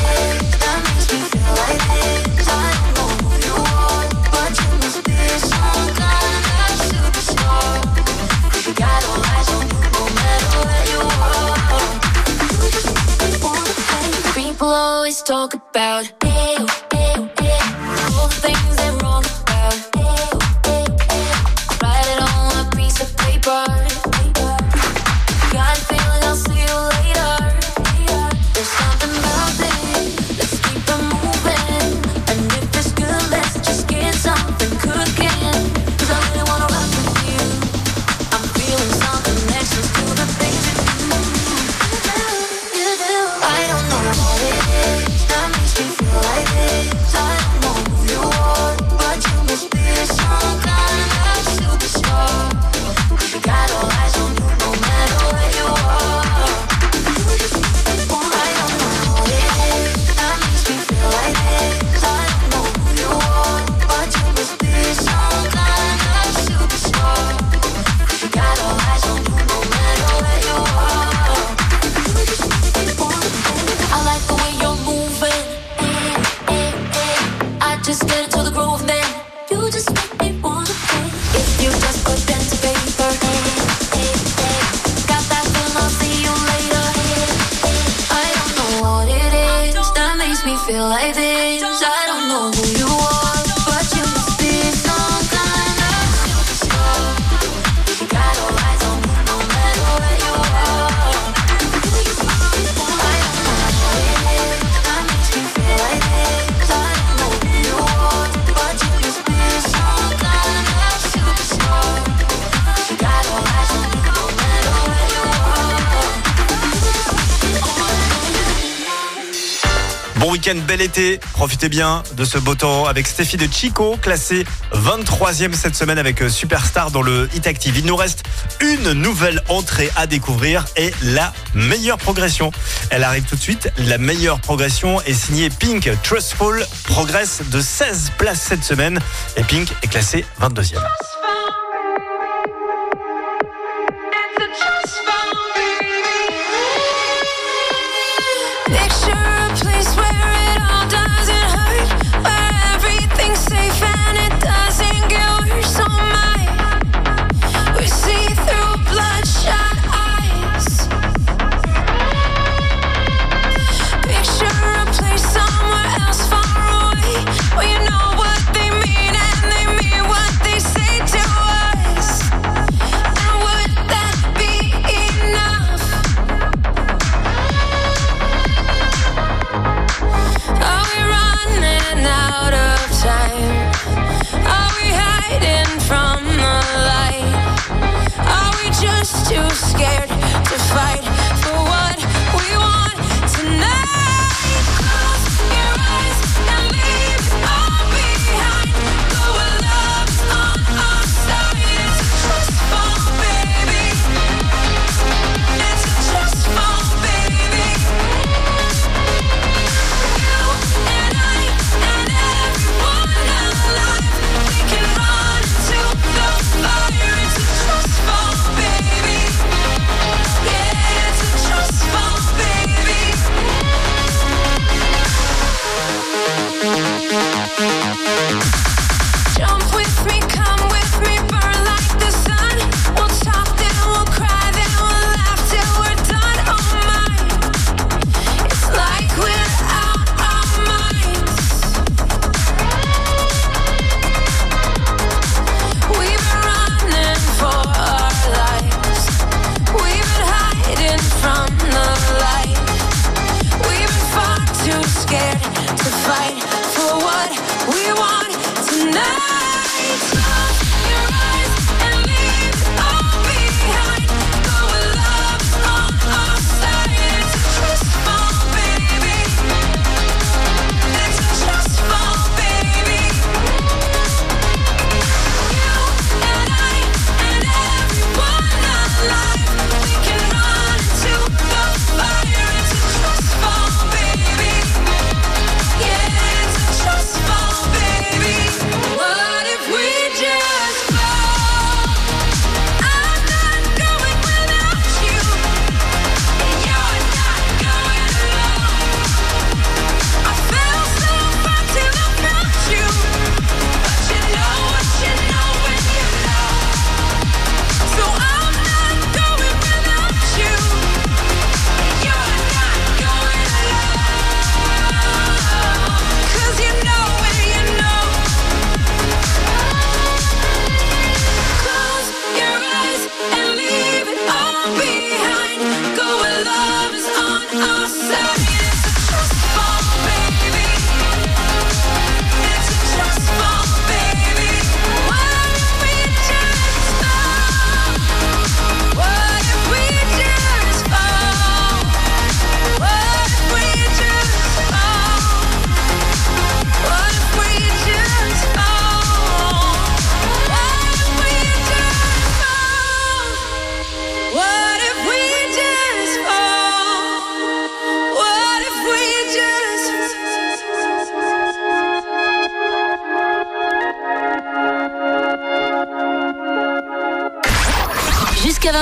it is that makes me feel like this. I don't know who you are, but you must be some kind of superstar. 'Cause you got all eyes on you no matter where you are. You just make me want. People always talk about all the things they're wrong about. Write it on a piece of paper. Got a feeling I'll see you later. There's something about it. Let's keep it moving. And if it's good, let's just get something cooking. 'Cause I really wanna rock with you. I'm feeling something next to the things you do. You do. I don't know what it is that makes me feel like this. I don't know who you are, but you must be some kind of superstar. 'Cause you got all eyes on you no matter where you are. You just make me want. I don't know what it is that makes me feel like this. I don't know who you are, but you must be some kind of superstar. 'Cause you got all eyes on you no matter where you are. You just make me want. I like the way you're moving. I just get into the groove, man. You just make me wanna play. If you just put pen to paper, got that feeling I'll see you later. I don't know what it is that makes me feel like this. I don't know who you are, but you must be some kind of superstar. You got all eyes on me, no matter where you are. You just make me want. I don't know what it is that makes me feel like this. I don't know who you are, but you must be some kind of superstar. You got all eyes on me, no matter where you are. Bon week-end, bel été, profitez bien de ce beau temps avec Stéphie de Chico, classée 23e cette semaine avec Superstar dans le Hit Activ. Il nous reste une nouvelle entrée à découvrir et la meilleure progression. Elle arrive tout de suite, la meilleure progression est signée Pink Trustful, progresse de 16 places cette semaine et Pink est classée 22e. Picture a place where it all doesn't hurt, where everything's safe and it doesn't get worse. Oh my, we see through bloodshot eyes. Picture a place somewhere else far away, where you know what they mean and they mean what they say to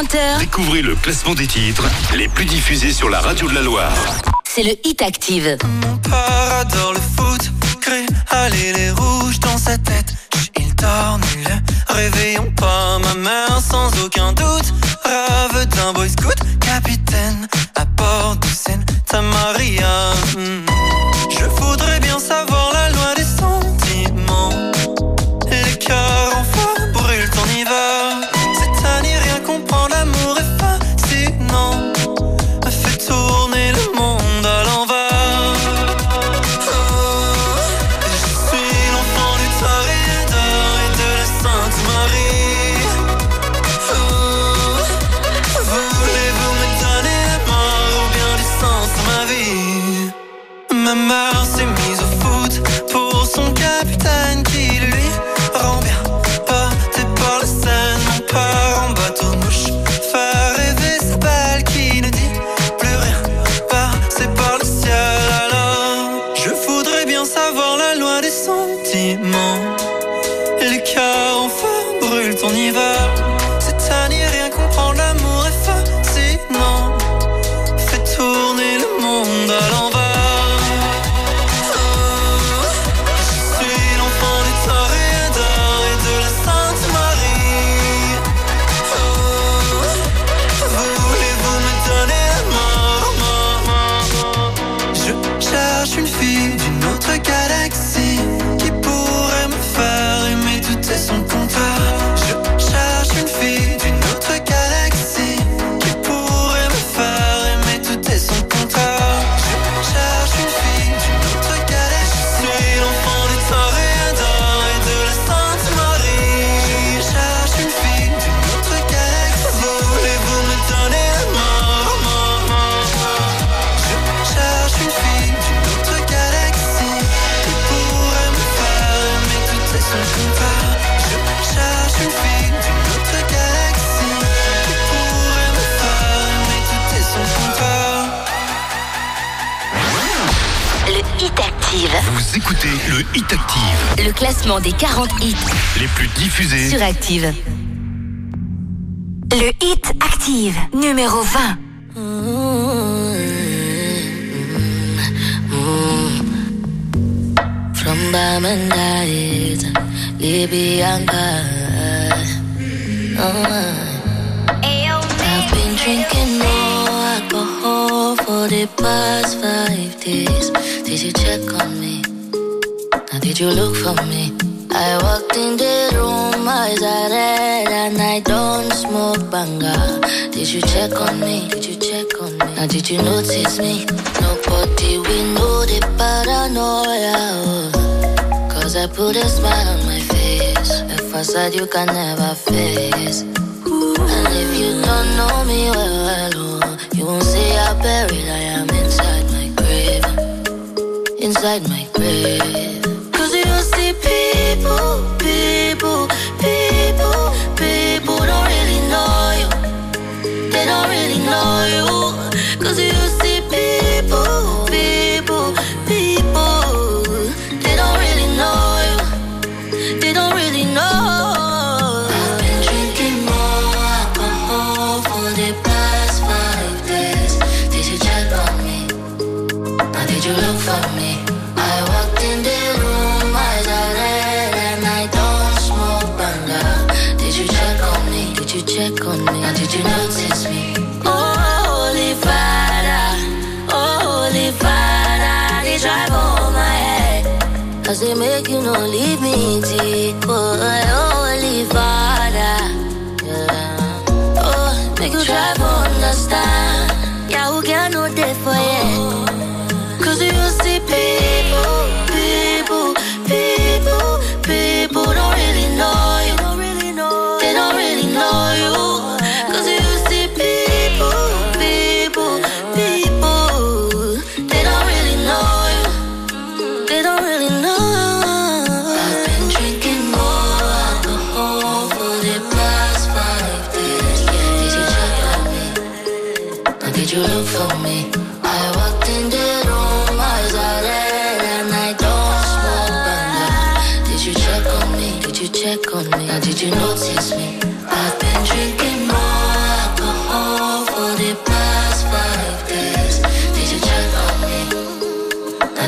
20h. Découvrez le classement des titres les plus diffusés sur la radio de la Loire. C'est le Hit Activ. Mon père adore le foot, crée, allez les rouges dans sa tête. Il dort nul, réveillons pas ma mère sans aucun doute. Rave d'un boy scout, capitaine, à bord de Seine, ta Maria. Je voudrais bien savoir la loi des sentiments. Les cœurs en feu brûlent en hiver. C'est à n'y rien comprendre, l'amour est fascinant. Me fait tourner le monde à l'envers. Oh, je suis l'enfant du Toréador et de la Sainte Marie. Oh, voulez-vous me donner la mort ou bien du sens à ma vie? Ma mère s'est mise au foot pour son capitaine qui lui rend bien. Porté par la Seine, mon père en bateau-mouche fait rêver sa belle qui ne dit plus rien. Passé par le ciel alors, je voudrais bien savoir la loi des sentiments. Les cœurs en feu brûlent en hiver. C'est à n'y rien comprendre, l'amour est fascinant. Fait tourner le monde à l'envers. Vous écoutez le Hit Activ. Le classement des 40 hits les plus diffusés sur Active. Le Hit Activ, numéro 20. From Bahman Dalit, Libyan God. I've been drinking more alcohol for the past 5 days. Did you check on me? Now did you look for me? I walked in the room, eyes are red, and I don't smoke banga. Did you check on me? Did you check on me? Now did you notice me? Nobody we know the paranoia, oh. Cause I put a smile on my face, a facade you can never face. And if you don't know me well, oh, you won't say I buried, I am inside my grave. Inside my grave. Cause you see people, people, people, people don't really know you. They don't really know you. Cause you see people, people, people, they don't really know you. They don't really know. I've been drinking more alcohol for the past 5 days. Did you check on me? Or did you look for me? Check on me. Now did you notice me? Oh, Holy Father, oh, Holy Father, they drive over my head. Cause they make you no leave me, deep. Oh, Holy Father, yeah. Oh, make you try to understand. Yeah, we got no day for you. Cause you see people, people, people, people don't really know.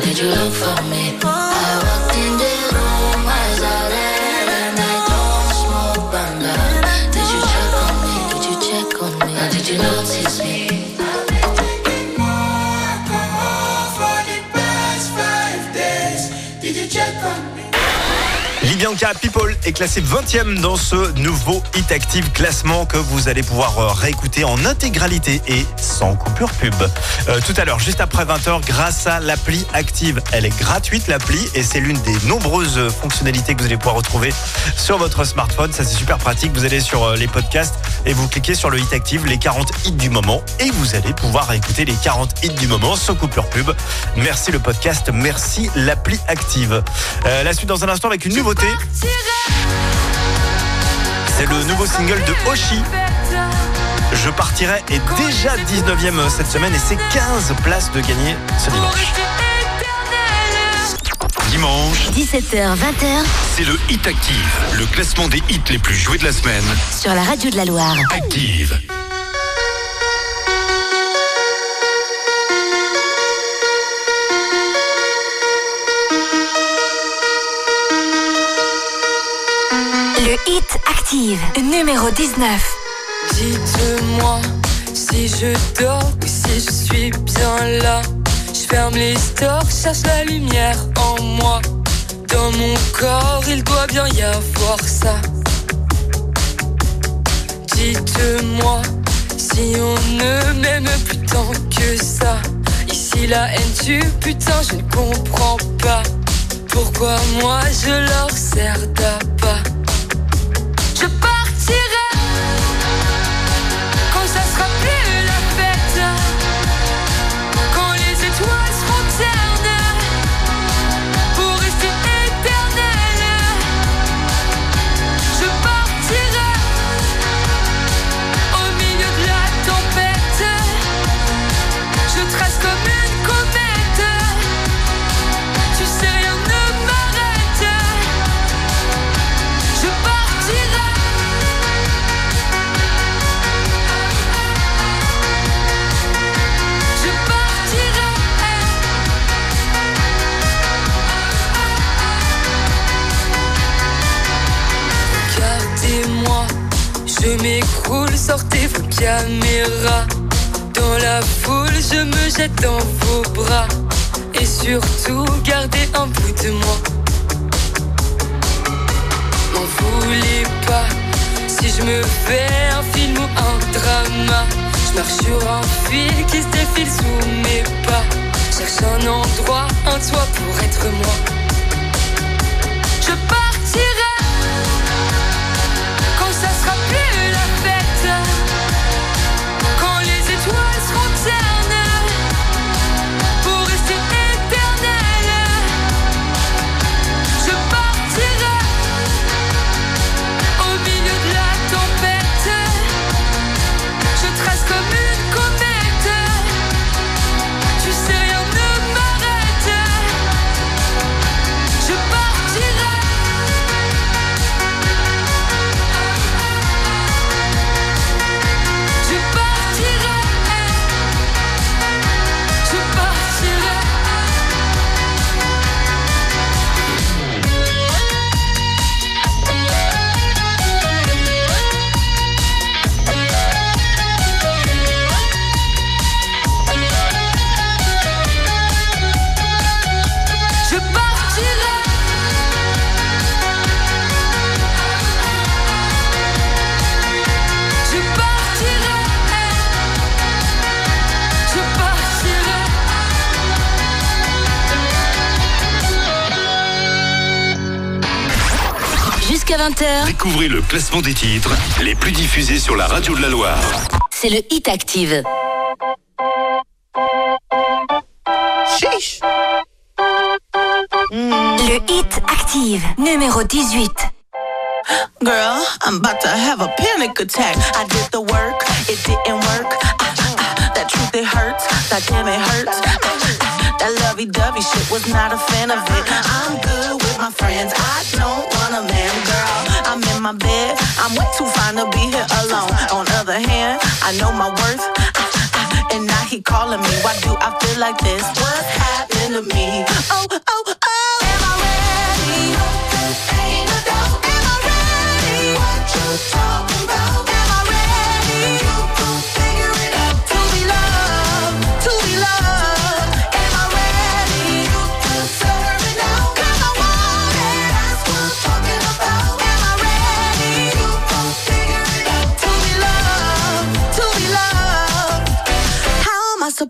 did you look for me? I walked in the room, eyes are red, and I don't smoke banda. Did you check on me? Did you check on me? Or did you notice me? Bianca People est classée 20e dans ce nouveau Hit Activ classement que vous allez pouvoir réécouter en intégralité et sans coupure pub. Tout à l'heure, juste après 20h, grâce à l'appli Activ. Elle est gratuite, l'appli, et c'est l'une des nombreuses fonctionnalités que vous allez pouvoir retrouver sur votre smartphone. Ça, c'est super pratique. Vous allez sur les podcasts et vous cliquez sur le Hit Activ, les 40 hits du moment, et vous allez pouvoir écouter les 40 hits du moment sans coupure pub. Merci le podcast, merci l'appli Activ. La suite dans un instant avec une nouveauté. C'est le nouveau single de Hoshi, Je partirai, est déjà 19e cette semaine et c'est 15 places de gagner ce dimanche. Dimanche 17h-20h, c'est le Hit Activ, le classement des hits les plus joués de la semaine sur la radio de la Loire. Activ. Hit Activ, numéro 19. Dites-moi si je dors ou si je suis bien là. Je ferme les stores, cherche la lumière en moi. Dans mon corps, il doit bien y avoir ça. Dites-moi si on ne m'aime plus tant que ça. Ici la haine tue, putain je ne comprends pas. Pourquoi moi je leur sers d'appât. Je partirai quand ça sera plus la fête, quand les étoiles seront ternes, pour rester éternelle. Je partirai au milieu de la tempête, je trace comme une comète, tu sais rien ne m'arrête. Je partirai. Regardez-moi, je m'écroule, sortez vos caméras. Dans la foule, je me jette dans vos bras. Et surtout, gardez un bout de moi. M'en voulez pas, si je me fais un film ou un drama. Je marche sur un fil qui se défile sous mes pas. Cherche un endroit, un toit pour être moi. Je partirai. Ça sera plus la fête, quand les étoiles seront ternes, pour rester éternelle. Je partirai au milieu de la tempête, je trace comme une comète, tu sais rien ne m'arrête. Je partirai. Jusqu'à 20h. Découvrez le classement des titres les plus diffusés sur la radio de la Loire. C'est le Hit Activ. Chiche. Le Hit Activ, numéro 18. Girl, I'm about to have a panic attack. I did the work, it didn't work. That truth, it hurts. That damn, it hurts. That lovey-dovey shit, was not a fan of it. I'm good with my friends, I don't want a man, girl. I'm in my bed, I'm way too fine to be here alone. On the other hand, I know my worth. And now he calling me, why do I feel like this? What's happening? to me. Oh, oh, oh. Am I ready? Ain't a doubt. Am I ready? What you talking about? Am I ready? You gon' figure it out. To be loved, to be loved. Am I ready? You deserve it now. 'Cause I want it. That's what I'm talking about. Am I ready? You gon' figure it out. To be loved, to be loved. How am I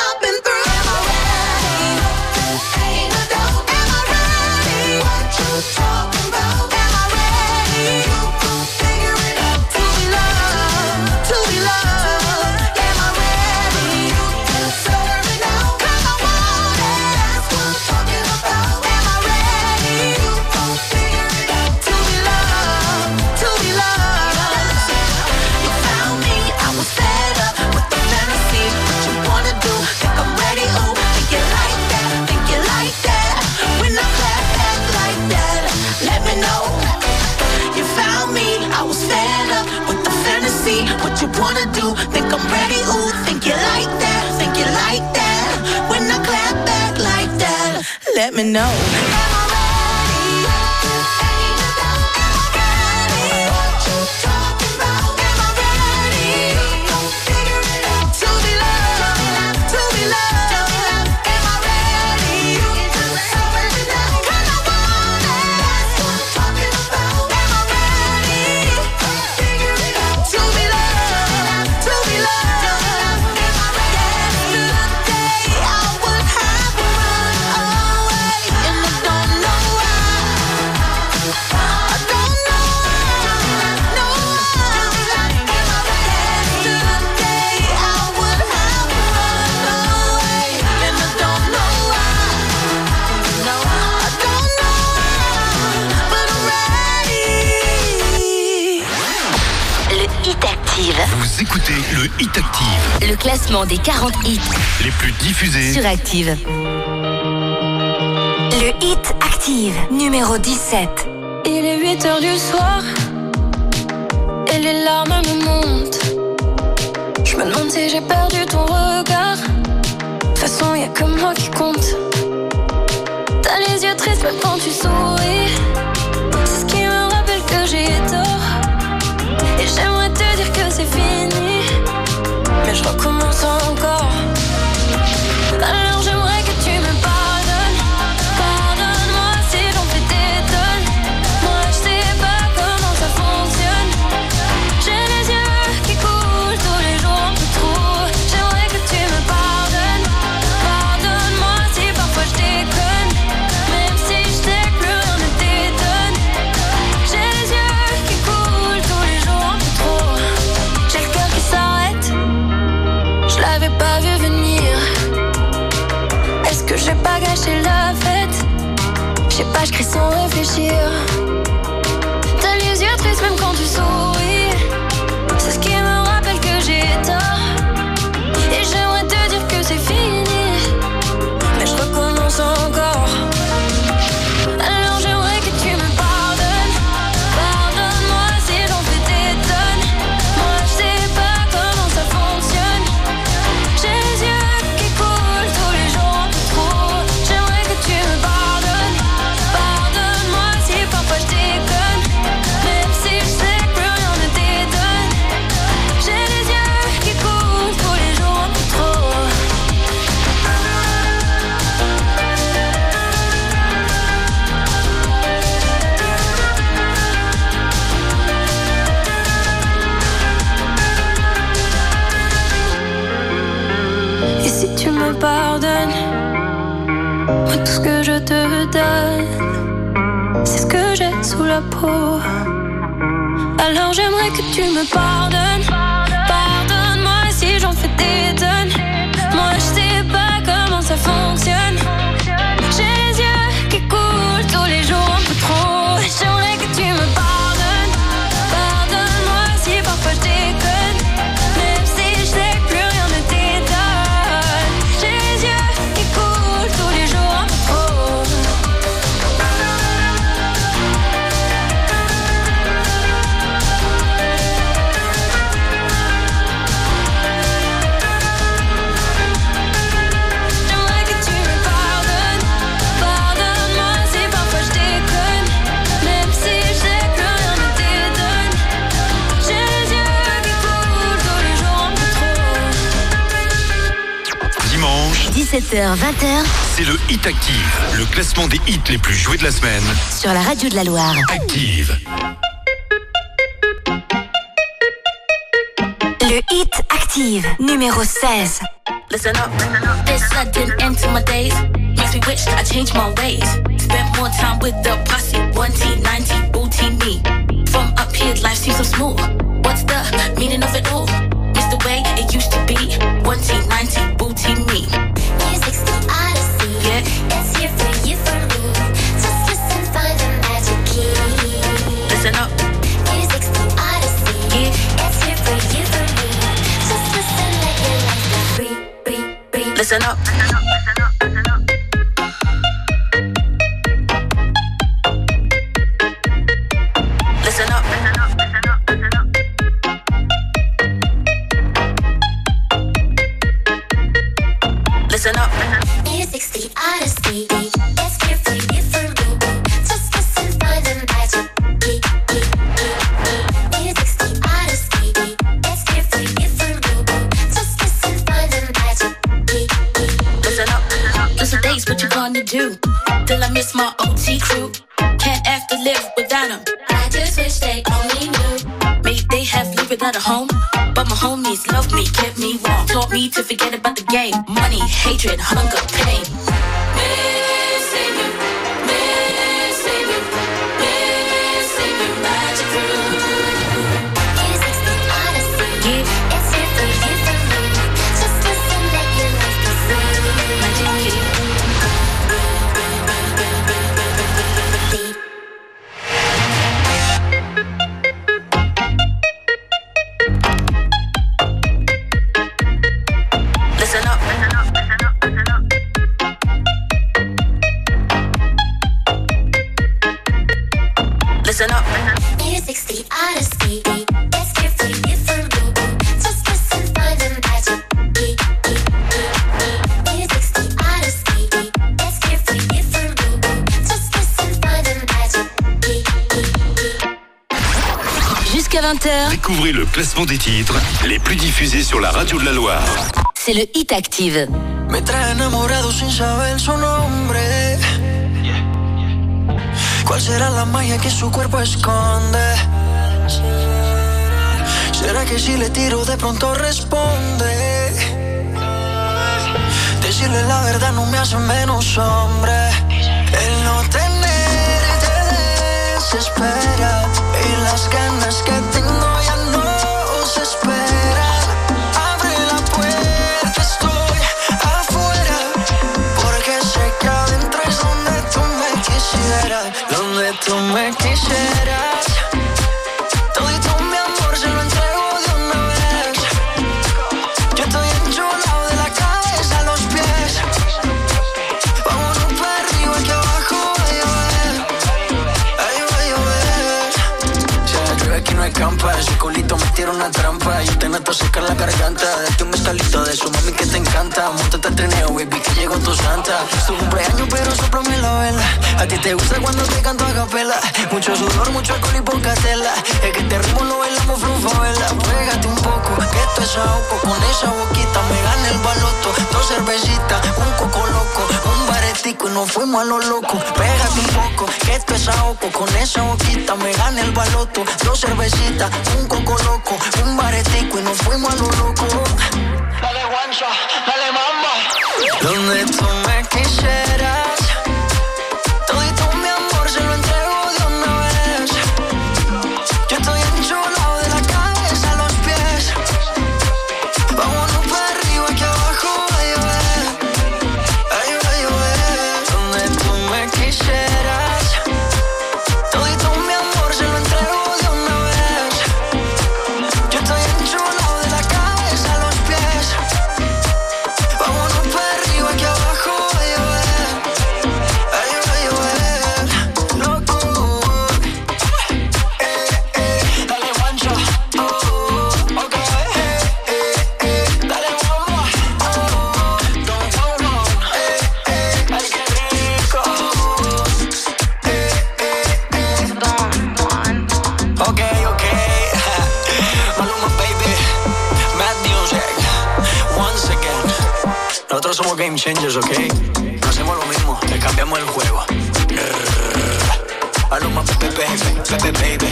I've been through. Am I ready? Ain't a doubt. Am I ready? What you talking about? Am I ready? What you wanna do, think I'm ready, ooh, think you like that, when I clap back like that, let me know. Am I ready? Ain't a doubt. Am I ready? What you talking about? Am I ready? Don't figure it out. To be loved, to be loved. Am I ready? You deserve it now. 'Cause I want it. That's what I'm talking about. Am I ready? Don't figure it out. To be loved. Vous écoutez le Hit Activ. Le classement des 40 hits les plus diffusés sur Activ. Le Hit Activ, numéro 17. Il est 8h du soir et les larmes me montent. Je me demande si j'ai perdu ton regard. De toute façon, y'a que moi qui compte. T'as les yeux tristes mais quand tu souris, c'est ce qui me rappelle que j'ai tort. Et j'aimerais te dire que c'est fini, mais je recommence encore. Alors j'aimerais que tu me pardonnes. Pardonne-moi si j'en fais des tonnes. Moi je sais pas comment ça fonctionne. J'ai les yeux qui coulent tous les jours un peu trop. J'aimerais que tu me pardonnes. Pardonne-moi si parfois je déconne. Même si je sais que plus rien ne t'étonne. J'ai les yeux qui coulent tous les jours un peu trop. J'ai le cœur qui s'arrête. Je l'avais pas vu venir. Est-ce que j'ai pas gâché la fête? Je sais pas, je crie sans réfléchir. T'as les yeux tristes même quand tu souris. C'est ce qui me rappelle que j'ai tort. Et j'aimerais te dire que c'est fini, mais je recommence encore. Alors j'aimerais que tu me pardonnes. Pardonne-moi si j'en fais des tonnes. Moi je sais pas comment ça fonctionne. J'ai les yeux qui coulent tous les jours un peu trop. J'aimerais que tu me pardonnes. Pardonne-moi si parfois je déconne. Même si je sais que plus rien ne t'étonne. J'ai les yeux qui coulent tous les jours un peu trop. Et si tu me pardonnes, moi tout ce que je te donne, c'est ce que j'ai sous la peau. Alors j'aimerais que tu me pardonnes. Pardonne-moi si j'en fais des tonnes. Moi je sais pas comment ça fonctionne. J'ai les yeux qui coulent tous les jours un peu trop. J'aimerais que tu me pardonnes. Pardonne-moi si parfois je t'ai 17h-20h, c'est le Hit Activ, le classement des hits les plus joués de la semaine sur la radio de la Loire. Activ. Le Hit Activ, numéro 16. Listen up, this sudden end to my days makes me wish I changed my ways. Spent more time with the posse, 1T, 90, booty me. From up here, life seems so smooth. What's the meaning of it all? It's the way it used to be, 1T, 90, booty me. Music's the Odyssey, yeah. It's here for you, for me. Just listen, find the magic key. Listen up. Music's the Odyssey, yeah. It's here for you, for me. Just listen, let your life be free, free, free. Listen up. Listen up, listen up, listen up. Listen up, listen up, listen up, listen up. Listen up, listen up. Music's the Odyssey. It's here for you, for me. Just listen, find the magic. Music's the Odyssey. It's here for you, for me. Just listen, find the magic. Listen up, listen up. Listen days, what you gonna do? Till I miss my OT crew. Can't have to live without them. Wish they only knew. Maybe they have lived without a home, but my homies love me, kept me warm, taught me to forget about the game. Money, hatred, hunger, pain. Missing you, missing you, missing you, magic room. Music's the Odyssey, yeah. It's here for you, for me. Just listen, let your life be free. Magic key. Listen up. Music's the Odyssey. It's here for you, for me. Just listen, find the magic. Music's the Odyssey. It's here for you, for me. Just listen, find the magic. Jusqu'à 20h. Découvrez le classement des titres les plus diffusés sur la radio de la Loire. C'est le Hit Activ. Me trae enamorado sin saber su nombre. ¿Cuál será la magia que su cuerpo esconde? ¿Será que si le tiro de pronto responde? Decirle la verdad no me hace menos hombre. El no tenerte desespera y las ganas que tengo ya no se esperan. Donde tú me quisieras, todito mi amor se lo entrego de una vez. Yo estoy enchulado de la cabeza a los pies. Vámonos para arriba que abajo va a llover. Ahí va a llover. Si me creo que no hay campa, ese culito me tira una trampa. Yo te meto a secar la garganta. Date un bestalito de eso, mami, que te encanta. Móntate al trineo, baby, que llegó tu santa. Es tu cumpleaños, pero sóplame la vela. A ti te gusta cuando te canto a capela. Mucho sudor, mucho alcohol y poca tela. Es que este ritmo lo bailamos flufavela. Pégate un poco, que esto es ahogo. Con esa boquita me gana el baloto. Dos cervecitas, un coco loco, un baretico y nos fuimos a lo loco. Pégate un poco, que esto es ahogo. Con esa boquita me gana el baloto. Dos cervecitas, un coco loco, un baretico y nos fuimos a lo loco. Dale guancha, dale mamba. Donde tú me quisieras, somos game changers, ¿ok? No hacemos lo mismo, le cambiamos el juego. A lo más pepe, baby.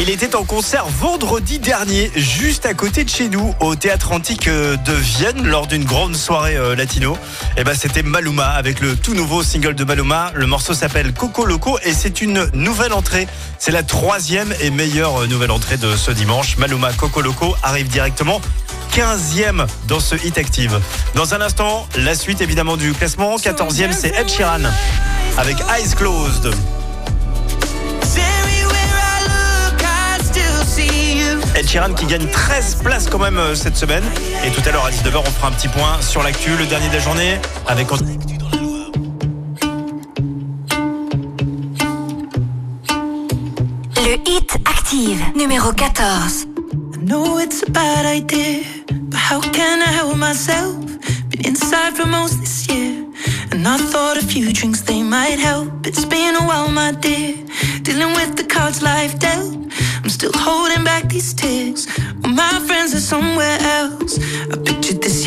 Il était en concert vendredi dernier, juste à côté de chez nous, au Théâtre Antique de Vienne, lors d'une grande soirée latino. Et ben, c'était Maluma avec le tout nouveau single de Maluma. Le morceau s'appelle Coco Loco et c'est une nouvelle entrée. C'est la 3e et meilleure nouvelle entrée de ce dimanche. Maluma Coco Loco arrive directement 15e dans ce Hit Activ. Dans un instant, la suite évidemment du classement. 14e, c'est Ed Sheeran avec Eyes Closed. Ed Sheeran qui gagne 13 places quand même cette semaine. Et tout à l'heure à 19h, on fera un petit point sur l'actu, le dernier de la journée, avec... Le Hit Activ, numéro 14. I know it's a bad idea, but how can I help myself? Been inside for most this year, and I thought a few drinks they might help. It's been a while, my dear, dealing with the cards life dealt. I'm still holding back these tears. My friends are somewhere else. I pictured this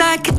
I could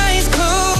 eyes closed.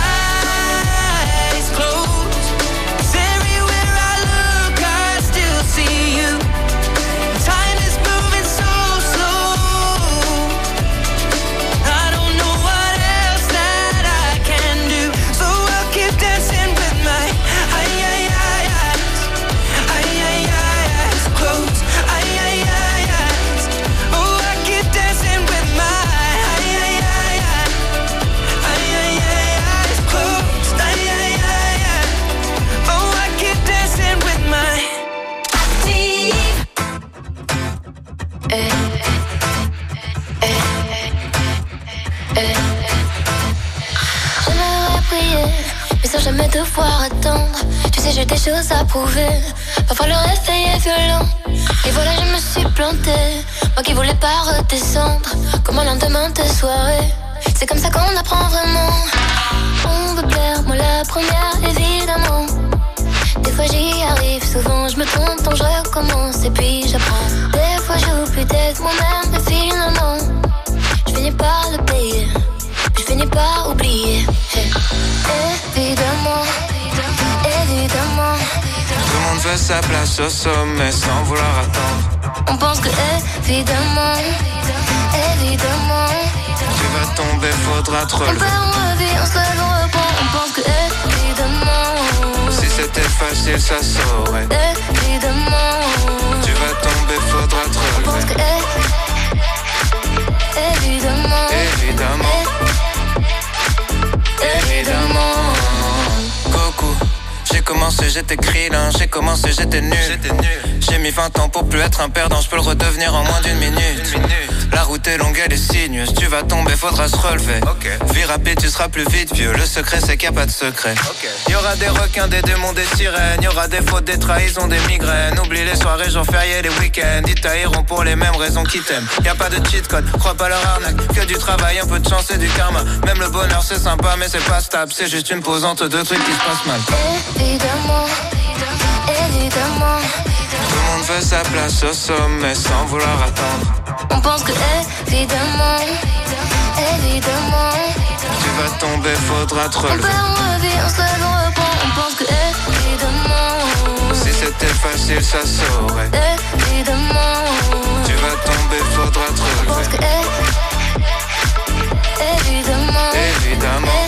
closed. 'Cause everywhere I look, I still see you. Time is moving so slow, I don't know what else that I can do, so I'll keep dancing with my jamais devoir attendre. Tu sais, j'ai des choses à prouver. Parfois le réveil est violent. Et voilà, je me suis plantée. Moi qui voulais pas redescendre comme un lendemain de soirée. C'est comme ça qu'on apprend vraiment. On veut plaire, moi la première, évidemment. Des fois j'y arrive, souvent je me trompe, donc je recommence. Et puis j'apprends. Des fois j'oublie d'être moi-même, mais finalement je finis par le payer. Je finis par oublier. Hey. Évidemment, évidemment. Tout le monde veut sa place au sommet sans vouloir attendre. On pense que évidemment, évidemment. Tu vas tomber, faudra te relever. On perd, on revit, on se lève, on reprend. On pense que évidemment, si c'était facile, ça saurait. Évidemment, tu vas tomber, faudra te relever. On pense que évidemment. commencé, j'étais krillin, j'ai commencé, j'étais nul. J'ai mis 20 ans pour plus être un perdant, je peux le redevenir en moins d'une minute. La route est longue, elle est sinueuse, tu vas tomber, faudra se relever. Okay. Vie rapide, tu seras plus vite, vieux, le secret c'est qu'il n'y a pas de secret. Okay. Y'aura des requins, des démons, des sirènes, y'aura des fautes, des trahisons, des migraines. Oublie les soirées, jours fériés, les week-ends, ils tailleront pour les mêmes raisons qu'ils t'aiment. Y'a pas de cheat code, crois pas leur arnaque, que du travail, un peu de chance et du karma. Même le bonheur c'est sympa mais c'est pas stable, c'est juste une posante de trucs qui se passent mal. Évidemment, évidemment, tout le monde veut sa place au sommet sans vouloir attendre. On pense que évidemment, évidemment, tu vas tomber, faudra te relever. On perd, on revit, on se lève, on reprend. On pense que évidemment, si c'était facile ça saurait. Évidemment, tu vas tomber, faudra te relever. On pense que évidemment, évidemment,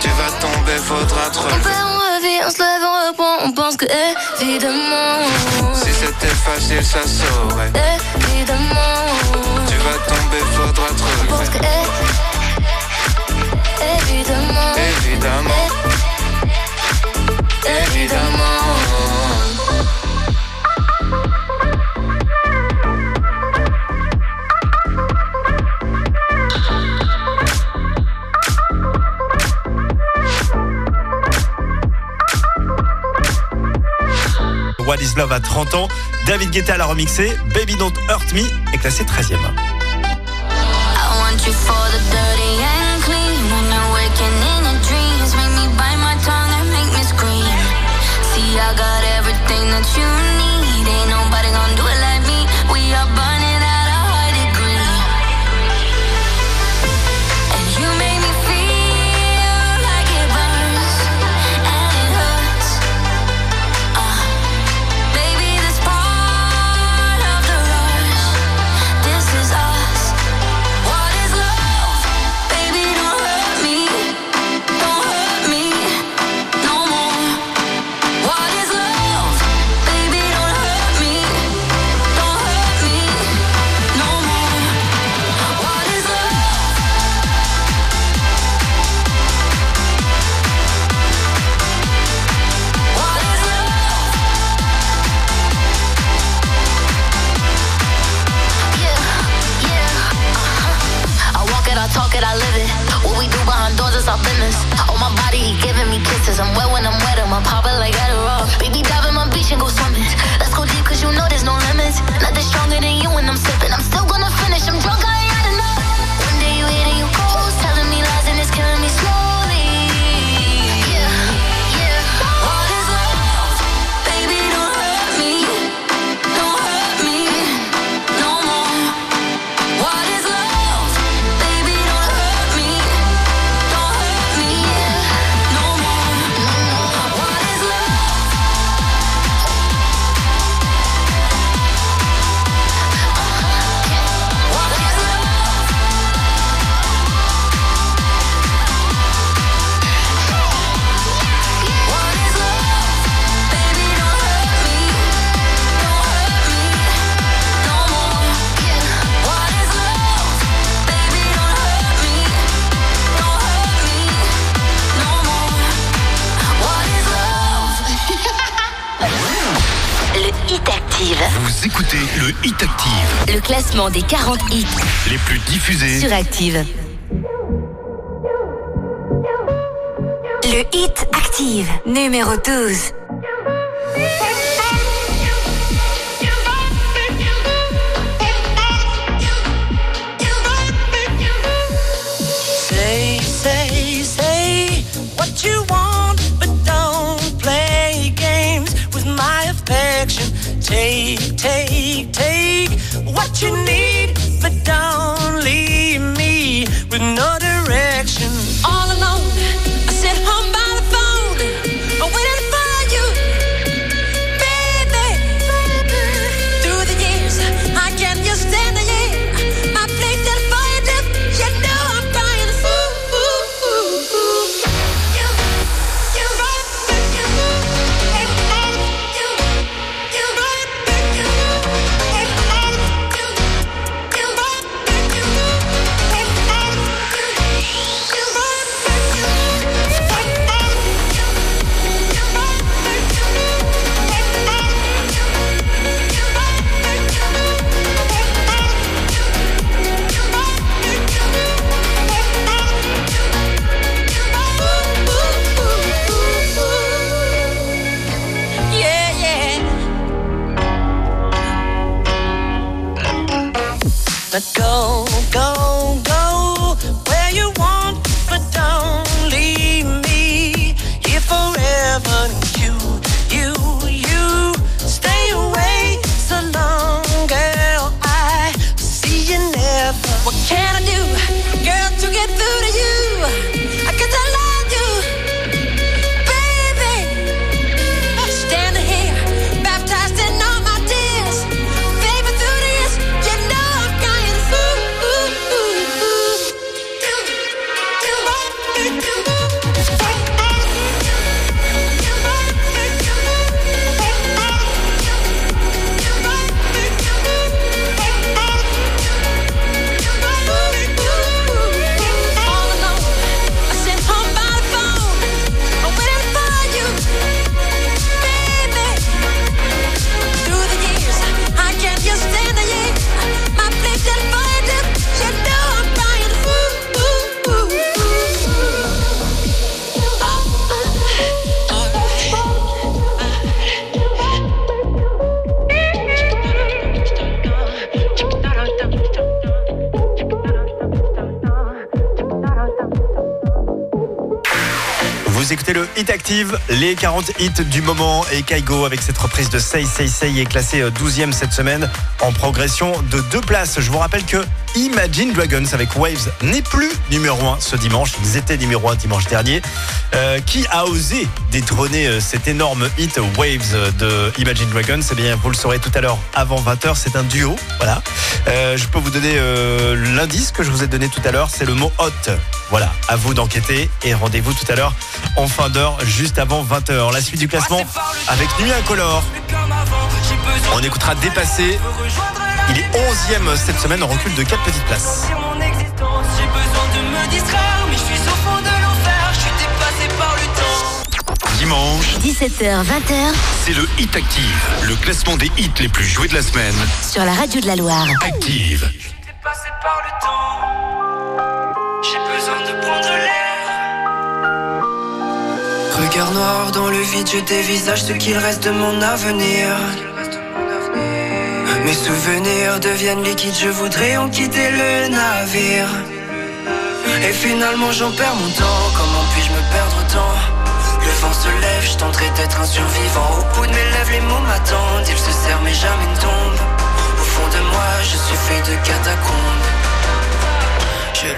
tu vas tomber, faudra te relever. On perd, on revit, on se lève, on reprend. On pense que évidemment, si c'était facile, ça saurait. Évidemment, tu vas tomber, faudra te relever. On pense que évidemment, évidemment, évidemment. What is Love à 30 ans, David Guetta l'a remixé, Baby Don't Hurt Me est classé 13e. Le classement des 40 hits les plus diffusés sur Active. Le Hit Activ, numéro 12. Take what you need, but don't leave me with no direction. All alone, I sit home by the phone, I'm waiting for you. But go, go, go where you want, but don't leave me here forever. You, you, you stay away so long, girl. I see you never. What can I do, girl, to get through to you? I guess I love you, baby. I'm standing here, baptized in all my tears. Baby, through this, you know I'm going all alone. I sent home by the phone. I'm waiting for you, baby. Through the years, I can't just stand the year. My place is burning. You know I'm crying. Vous écoutez le Hit Activ, les 40 hits du moment, et Kaigo avec cette reprise de Say Say Say est classé 12e cette semaine, en progression de 2 places. Je vous rappelle que Imagine Dragons avec Waves n'est plus numéro 1 ce dimanche. Ils étaient numéro 1 dimanche dernier. Qui a osé détrôner cet énorme hit Waves de Imagine Dragons? Eh bien, vous le saurez tout à l'heure avant 20h. C'est un duo, voilà. Je peux vous donner l'indice que je vous ai donné tout à l'heure. C'est le mot hot. Voilà, à vous d'enquêter. Et rendez-vous tout à l'heure en fin d'heure, juste avant 20h. La suite du classement avec Nuit Incolore. On écoutera Dépassé. Il est 11e cette semaine, en recul de 4 petites places. Dimanche, 17h-20h, c'est le Hit Activ, le classement des hits les plus joués de la semaine sur la radio de la Loire. Activ. Je suis dépassé par le temps, j'ai besoin de prendre l'air. Regard noir dans le vide, je dévisage ce qu'il reste de mon avenir. Mes souvenirs deviennent liquides, je voudrais en quitter le navire. Et finalement j'en perds mon temps, comment puis-je me perdre autant? Le vent se lève, je tenterai d'être un survivant. Au bout de mes lèvres, les mots m'attendent. Ils se serrent mais jamais ne tombent. Au fond de moi, je suis fait de catacombes. J'ai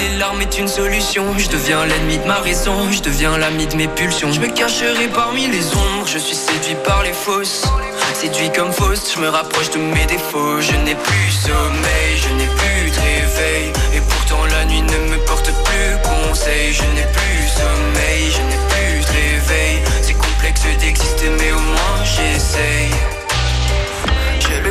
Les larmes est une solution. Je deviens l'ennemi de ma raison, je deviens l'ami de mes pulsions. Je me cacherai parmi les ombres, je suis séduit par les fausses. Séduit comme Faust, je me rapproche de mes défauts. Je n'ai plus sommeil, je n'ai plus de réveil. Et pourtant la nuit ne me porte plus conseil. Je n'ai plus sommeil, je n'ai plus de réveil. C'est complexe d'exister mais au moins j'essaye. Le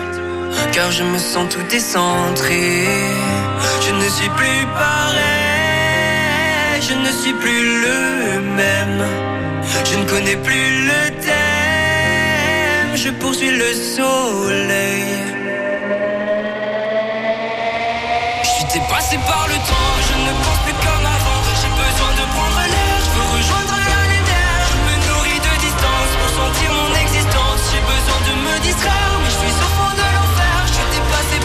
Car je me sens tout décentré. Je ne suis plus pareil, je ne suis plus le même. Je ne connais plus le thème, je poursuis le soleil. Je suis dépassé par le temps, je ne pense plus comme avant. J'ai besoin de prendre l'air, je veux rejoindre la lumière. Je me nourris de distance pour sentir mon existence. J'ai besoin de me distraire, mais je suis au fond de l'enfer.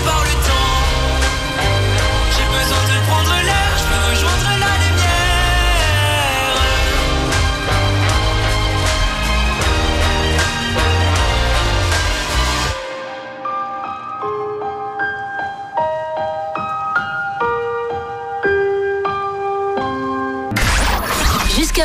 Par le temps, j'ai besoin de prendre l'air, je veux rejoindre la lumière. jusqu'à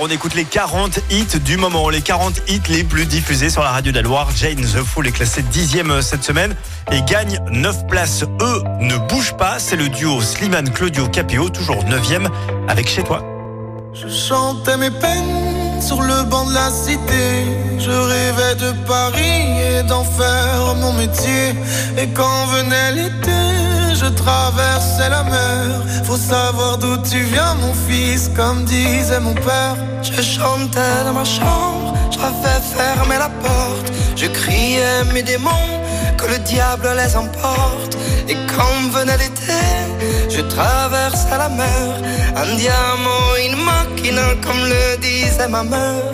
On écoute les 40 hits du moment, les 40 hits les plus diffusés sur la radio de la Loire. Jane the Fool est classée 10e cette semaine et gagne 9 places. Eux ne bougent pas, c'est le duo Slimane-Claudio-Capio, toujours 9e avec Chez Toi. Je chantais mes peines sur le banc de la cité. Je rêvais de Paris et d'en faire mon métier. Et quand venait l'été, je traversais la mer. Faut savoir d'où tu viens mon fils, comme disait mon père. Je chantais dans ma chambre, j'avais fermé la porte. Je criais mes démons, que le diable les emporte. Et quand venait l'été, je traversais la mer. Un diamant, une machine, comme le disait ma mère.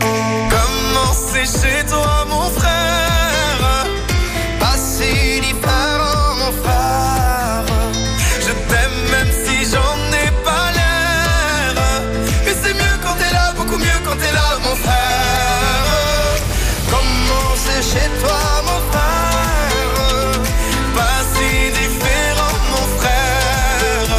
Comment c'est chez toi mon frère, pas si différent. Je t'aime même si j'en ai pas l'air. Mais c'est mieux quand t'es là, beaucoup mieux quand t'es là mon frère. Comment c'est chez toi mon frère, pas si différent mon frère.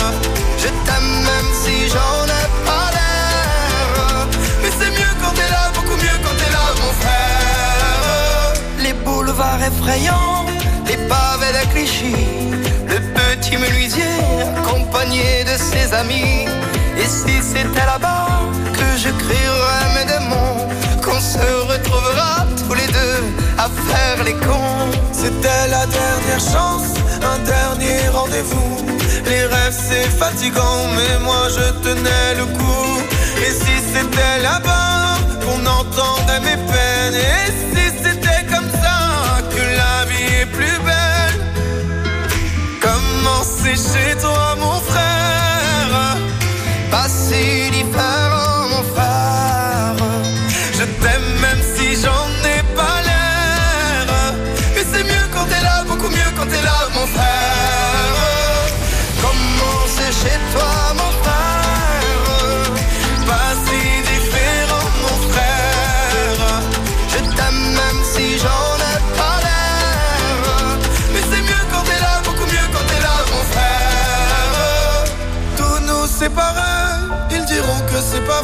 Je t'aime même si j'en ai pas l'air. Mais c'est mieux quand t'es là, beaucoup mieux quand t'es là mon frère. Les boulevards effrayants, les pavés de clichés, le petit menuisier accompagné de ses amis. Et si c'était là-bas que je crierais mes démons, qu'on se retrouvera tous les deux à faire les cons. C'était la dernière chance, un dernier rendez-vous. Les rêves c'est fatigant mais moi je tenais le coup. Et si c'était là-bas qu'on entendait mes peines, et si c'était comme ça que la vie est plus belle. Comment c'est chez toi mon frère, pas si différent mon frère. Je t'aime même si j'en ai pas l'air. Mais c'est mieux quand t'es là, beaucoup mieux quand t'es là mon frère. Comment c'est chez toi mon frère, pas si différent mon frère. Je t'aime même si j'en ai pas l'air. C'est pareil, ils diront que c'est pas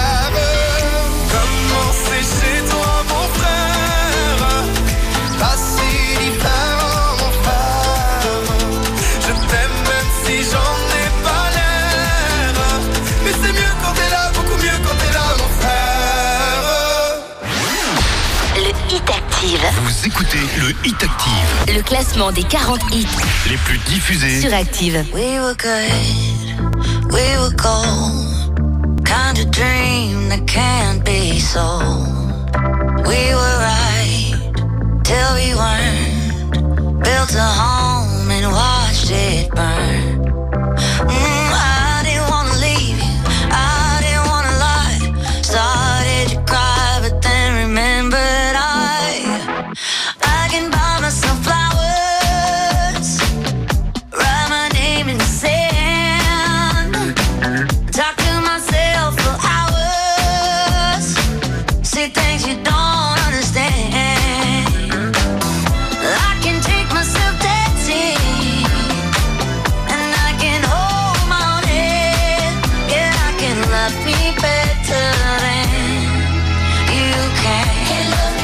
Comment c'est chez toi, mon frère? Pas si différent, mon frère. Je t'aime même si j'en ai pas l'air. Mais c'est mieux quand t'es là, beaucoup mieux quand t'es là, mon frère. Le Hit Activ. Vous écoutez le Hit Activ. Le classement des 40 hits les plus diffusés sur Activ. We were good, we were gold. Kind of dream that can't be sold. We were right till we weren't. Built a home and watched it burn. I didn't wanna leave you, I didn't wanna lie. Started to cry but then remembered I can buy myself flowers, write my name in the sand, talk to myself for hours, say things you don't understand. I can take myself dancing, and I can hold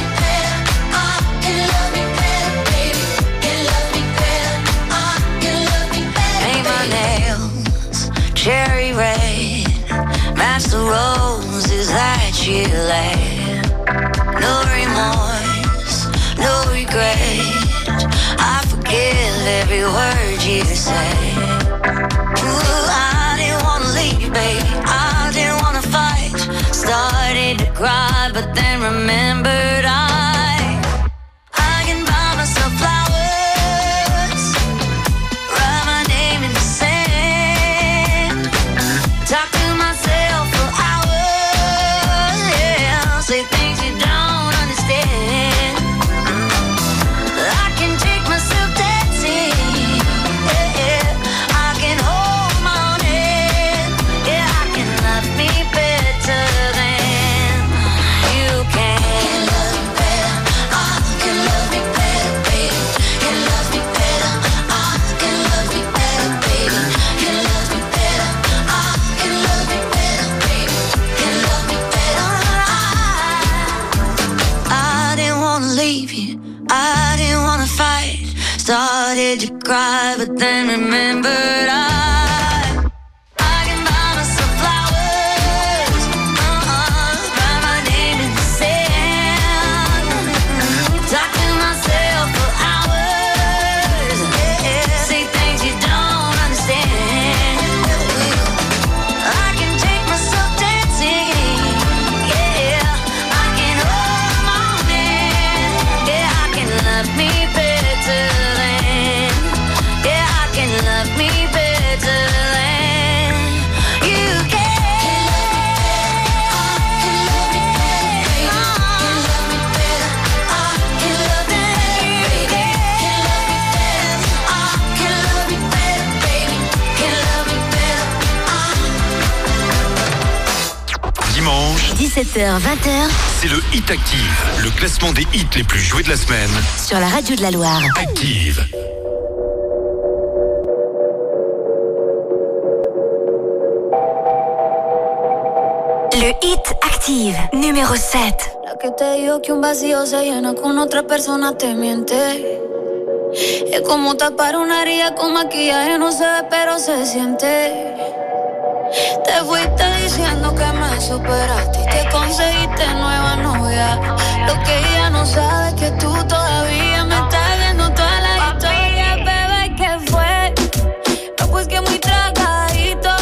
my own head. Yeah, I can love me better than you can. Cherry red, match the roses that you laid. No remorse, no regret. I forgive every word you say. Ooh, I didn't wanna leave, babe. I didn't wanna fight. Started to cry, but then remembered I can buy myself flowers. Started to cry, but then remembered I can buy myself flowers, buy my name in the sand, talk to myself for hours, say things you don't understand. I can take myself dancing, I can hold my own hand, I can love me better. Dimanche, 17h-20h, c'est le Hit Activ, le classement des hits les plus joués de la semaine sur la radio de la Loire. Activ. Le Hit Activ, numéro 7. La que te digo que un vacío se llena con otra persona te miente. Es como tapar una herida con maquillaje, no se ve pero se siente. Te fuiste diciendo que me superaste y que conseguiste nueva novia. Lo que ella no sabe es que tú todavía me estás viendo toda la historia. Bebé, ¿qué fue? No, pues que muy tragadito.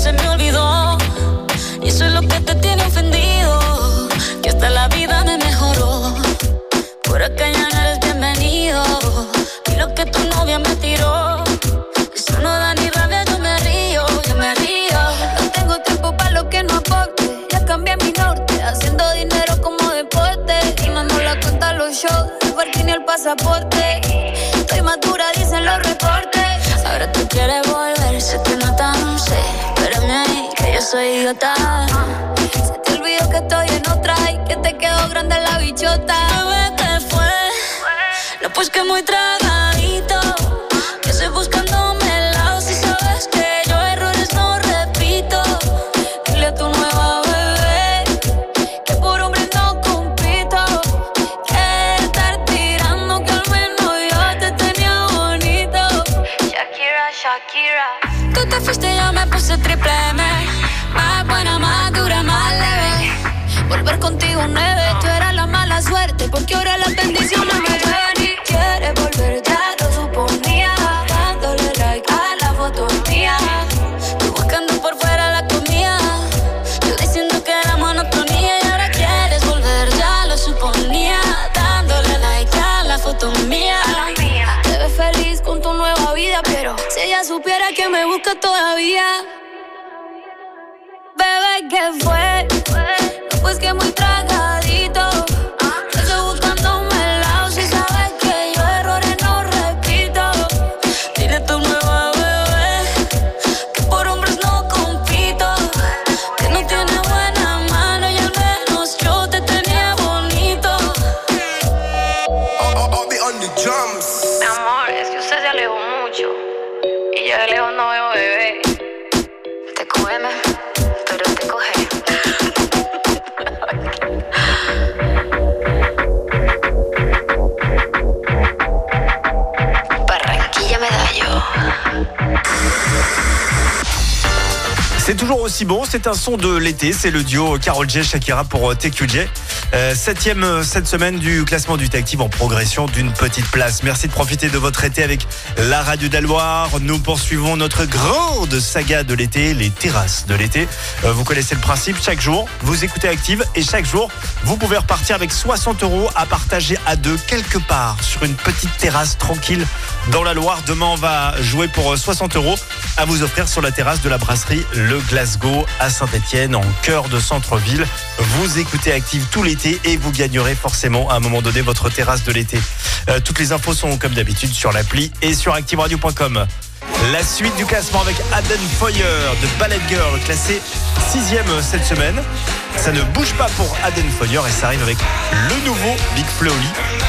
Se me olvidó. pasaporte. Estoy madura, dicen los reportes. Ahora tú quieres volver, se te nota, no sé. Espérame ahí, que yo soy idiota. Se te olvidó que estoy en otra y que te quedó grande la bichota. ¿Sabes qué fue? No, pues que muy tragadito. Que estoy buscándome el lado. Si sabes que yo errores no repito. Dile a tu nueva bebé que por hombre no compito. Que estar tirando que al menos yo te tenía bonito. Shakira, Shakira. Tú te fuiste y yo me puse triple M. Más buena, más dura, más leve. Volver contigo nueve. Tú eras la mala suerte porque ahora las bendiciones me llueven. Quieres volver, ya lo suponía. Dándole like a la foto mía. Tú buscando por fuera la comida. Yo diciendo que era monotonía. Y ahora quieres volver, ya lo suponía. Dándole like a la foto mía. Te ves feliz con tu nueva vida, pero si ella supiera que me busca todavía. Bebé, ¿qué fue? No, pues que muy tragadito. C'est toujours aussi bon, c'est un son de l'été, c'est le duo Karol G, Shakira pour TQJ. 7ème cette semaine du classement du Hit Activ en progression d'une petite place. Merci de profiter de votre été avec la radio de la Loire. Nous poursuivons notre grande saga de l'été, les terrasses de l'été. Vous connaissez le principe, chaque jour, vous écoutez Activ et chaque jour, vous pouvez repartir avec 60 € à partager à deux quelque part sur une petite terrasse tranquille dans la Loire. Demain, on va jouer pour 60 € à vous offrir sur la terrasse de la brasserie Le Glasgow à Saint Etienne, en cœur de centre-ville. Vous écoutez Activ tout l'été et vous gagnerez forcément à un moment donné votre terrasse de l'été. Toutes les infos sont comme d'habitude sur l'appli et sur activradio.com. La suite du classement avec Aden Foyer de Ballet Girl, classé 6ème cette semaine. Ça ne bouge pas pour Aden Foyer et ça arrive avec le nouveau Big Fleury.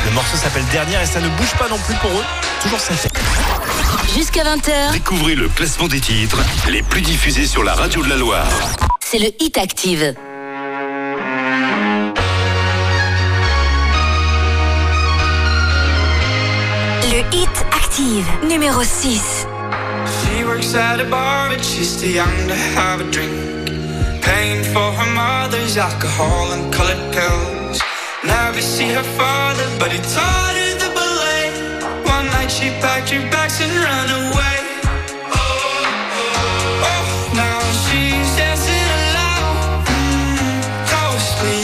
Le morceau s'appelle Dernière et ça ne bouge pas non plus pour eux. Toujours ça fait. Jusqu'à 20h. Découvrez le classement des titres les plus diffusés sur la radio de la Loire. C'est le Hit Activ. Le Hit Activ, numéro 6. She works at a bar but she's too young to have a drink. Paying for her mother's alcohol and colored pills. Never see her father but he taught her the ballet. One night she packed her bags and ran away. Play.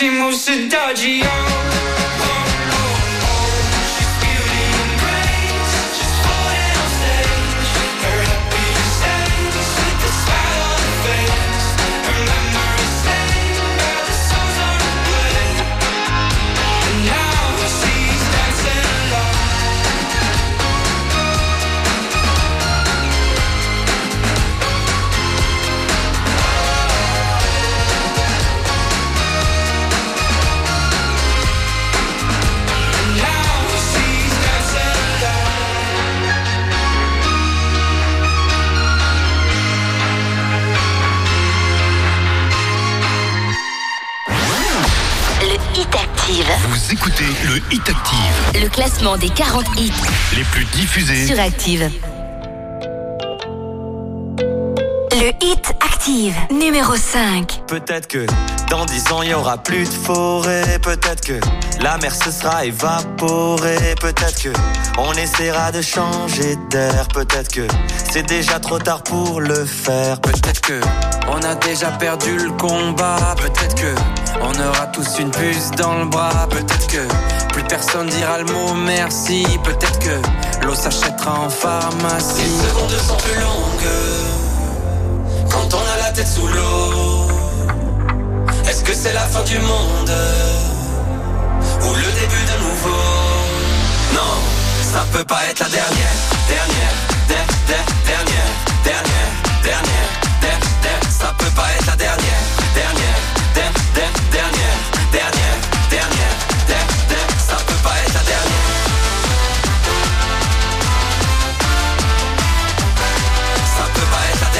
she moves so dodgy. Vous écoutez le Hit Activ, le classement des 40 hits les plus diffusés sur Activ. Le Hit Activ, numéro 5. Peut-être que dans 10 ans il n'y aura plus de forêt. Peut-être que la mer se sera évaporée. Peut-être que on essaiera de changer d'air. Peut-être que c'est déjà trop tard pour le faire. Peut-être que on a déjà perdu le combat. Peut-être que on aura tous une puce dans le bras. Peut-être que plus personne dira le mot merci. Peut-être que l'eau s'achètera en pharmacie. Les secondes sont plus longues quand on a la tête sous l'eau. Est-ce que c'est la fin du monde ou le début de nouveau? Non, ça peut pas être la dernière. Dernière, dernière, dernière, dernière, dernière. Ça peut pas être la dernière. Dernière, dernière, dernière, dernière, dernière. Ça peut pas être la dernière. Ça peut pas être la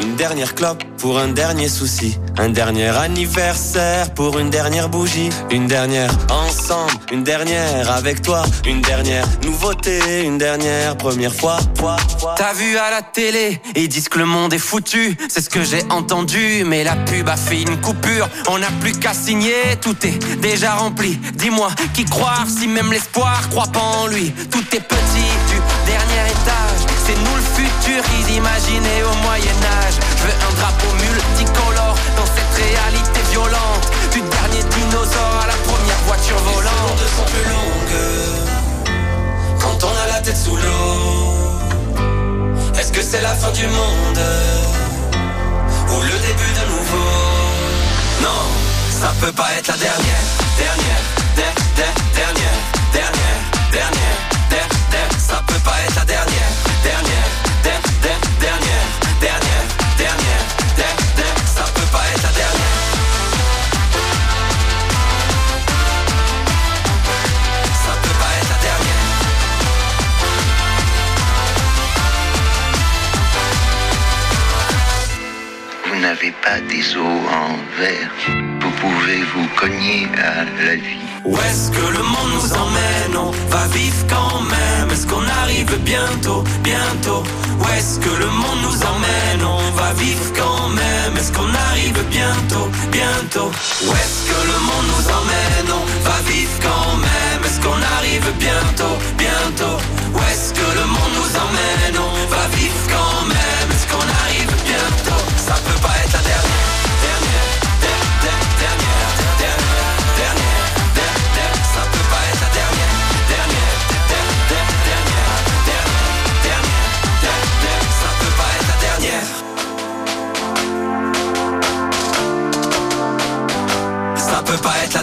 dernière. Une dernière clope pour un dernier souci, un dernier anniversaire pour une dernière bougie, une dernière ensemble, une dernière avec toi, une dernière nouveauté, une dernière première fois, fois. T'as vu à la télé, ils disent que le monde est foutu, c'est ce que j'ai entendu, mais la pub a fait une coupure, on n'a plus qu'à signer, tout est déjà rempli, dis-moi qui croire si même l'espoir croit pas en lui, tout est petit du dernier étage, c'est nous le futur qu'ils imaginaient au Moyen-Âge. Je veux un drapeau multicolore dans cette réalité violente, du dernier dinosaure à la première voiture volante. Les secondes sont plus longues quand on a la tête sous l'eau. Est-ce que c'est la fin du monde ou le début de nouveau? Non, ça peut pas être la dernière. Dernière, dernière, dernière, dernière, dernière. Ça peut pas être la dernière. Dernière, dernière, dernière, dernière, dernière. Ça peut pas être la dernière. Ça peut pas être la dernière. Vous n'avez pas des os en verre. Vous pouvez vous cogner à la vie. Où est-ce que le monde nous emmène? On va vivre quand même. Est-ce qu'on arrive bientôt, bientôt? Où est-ce que le monde nous emmène? On va vivre quand même. Est-ce qu'on arrive bientôt, bientôt? Où est-ce que le monde nous emmène? On va vivre quand même. Est-ce qu'on arrive bientôt, bientôt? Où est-ce que le monde nous emmène? On va vivre quand même. Est-ce qu'on arrive bientôt? Ça peut pas être la dernière. Dernière, dernière, dernière, dernière, dernière. Ça peut pas être la dernière, dernière, dernière, dernière, dernière, dernière, dernière. Ça peut pas être la dernière. Ça peut pas être la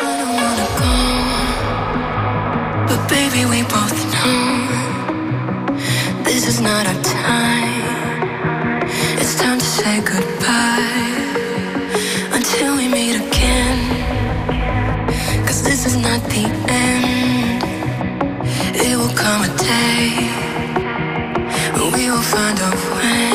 don't wanna go, but baby we both know this is not our time. It's time to say goodbye until we meet again, 'cause this is not the end. It will come a day when we will find a way.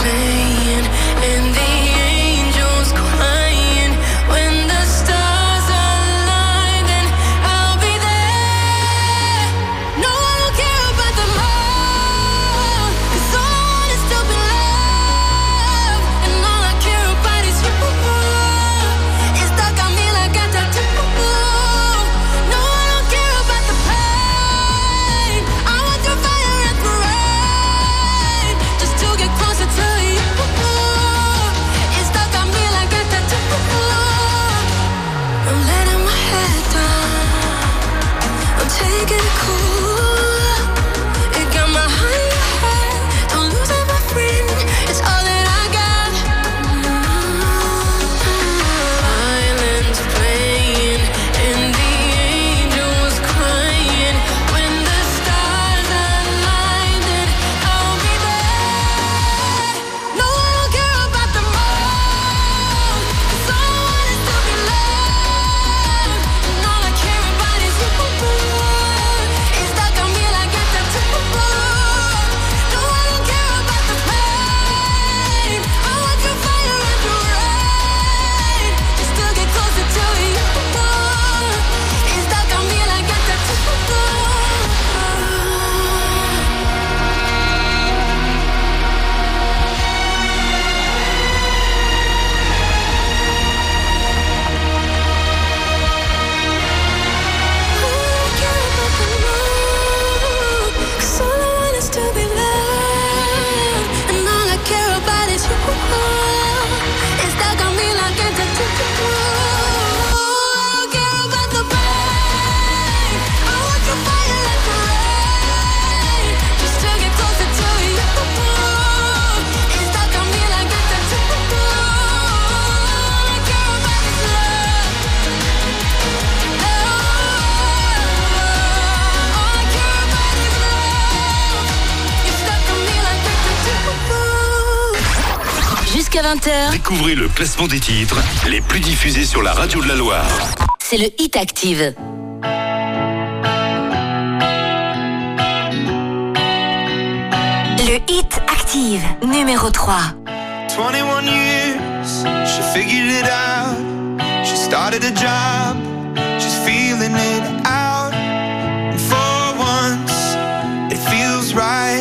Playing and the angels crying when the stars jusqu'à 20h. Découvrez le classement des titres les plus diffusés sur la radio de la Loire. C'est le Hit Activ. Le Hit Activ, numéro 3. 21 years, she figured it out. She started a job, she's feeling it out. And for once, it feels right.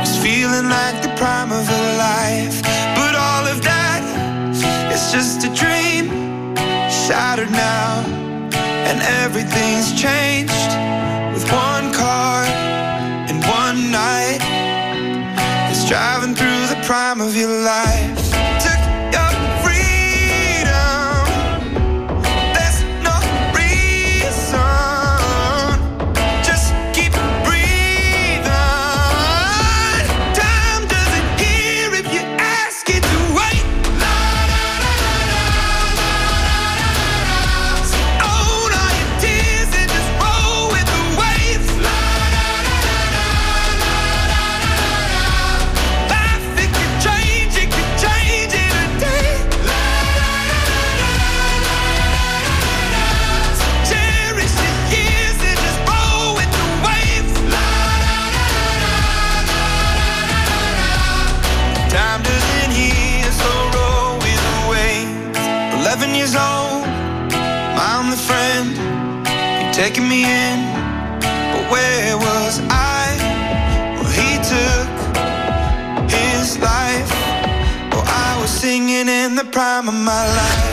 It's feeling like the prime of her life. But all of that, it's just a dream. Shattered now, and everything's changed with one car and one night. It's driving through the prime of your life. Took your freedom, there's no reason, just keep breathing. Time doesn't hear if you ask it to wait. Taking me in, but where was I? Well, he took his life. Well, I was singing in the prime of my life.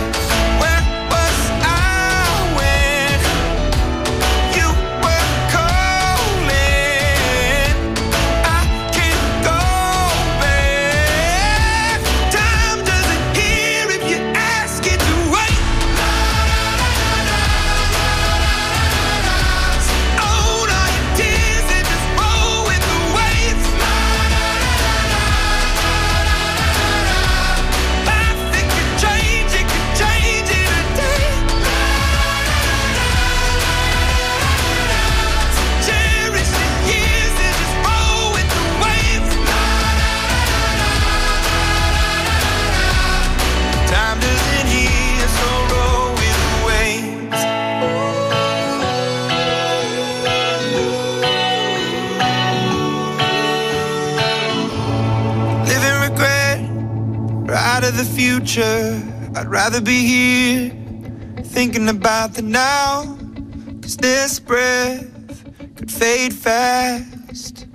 The future, I'd rather be here thinking about the now, 'cause this breath could fade fast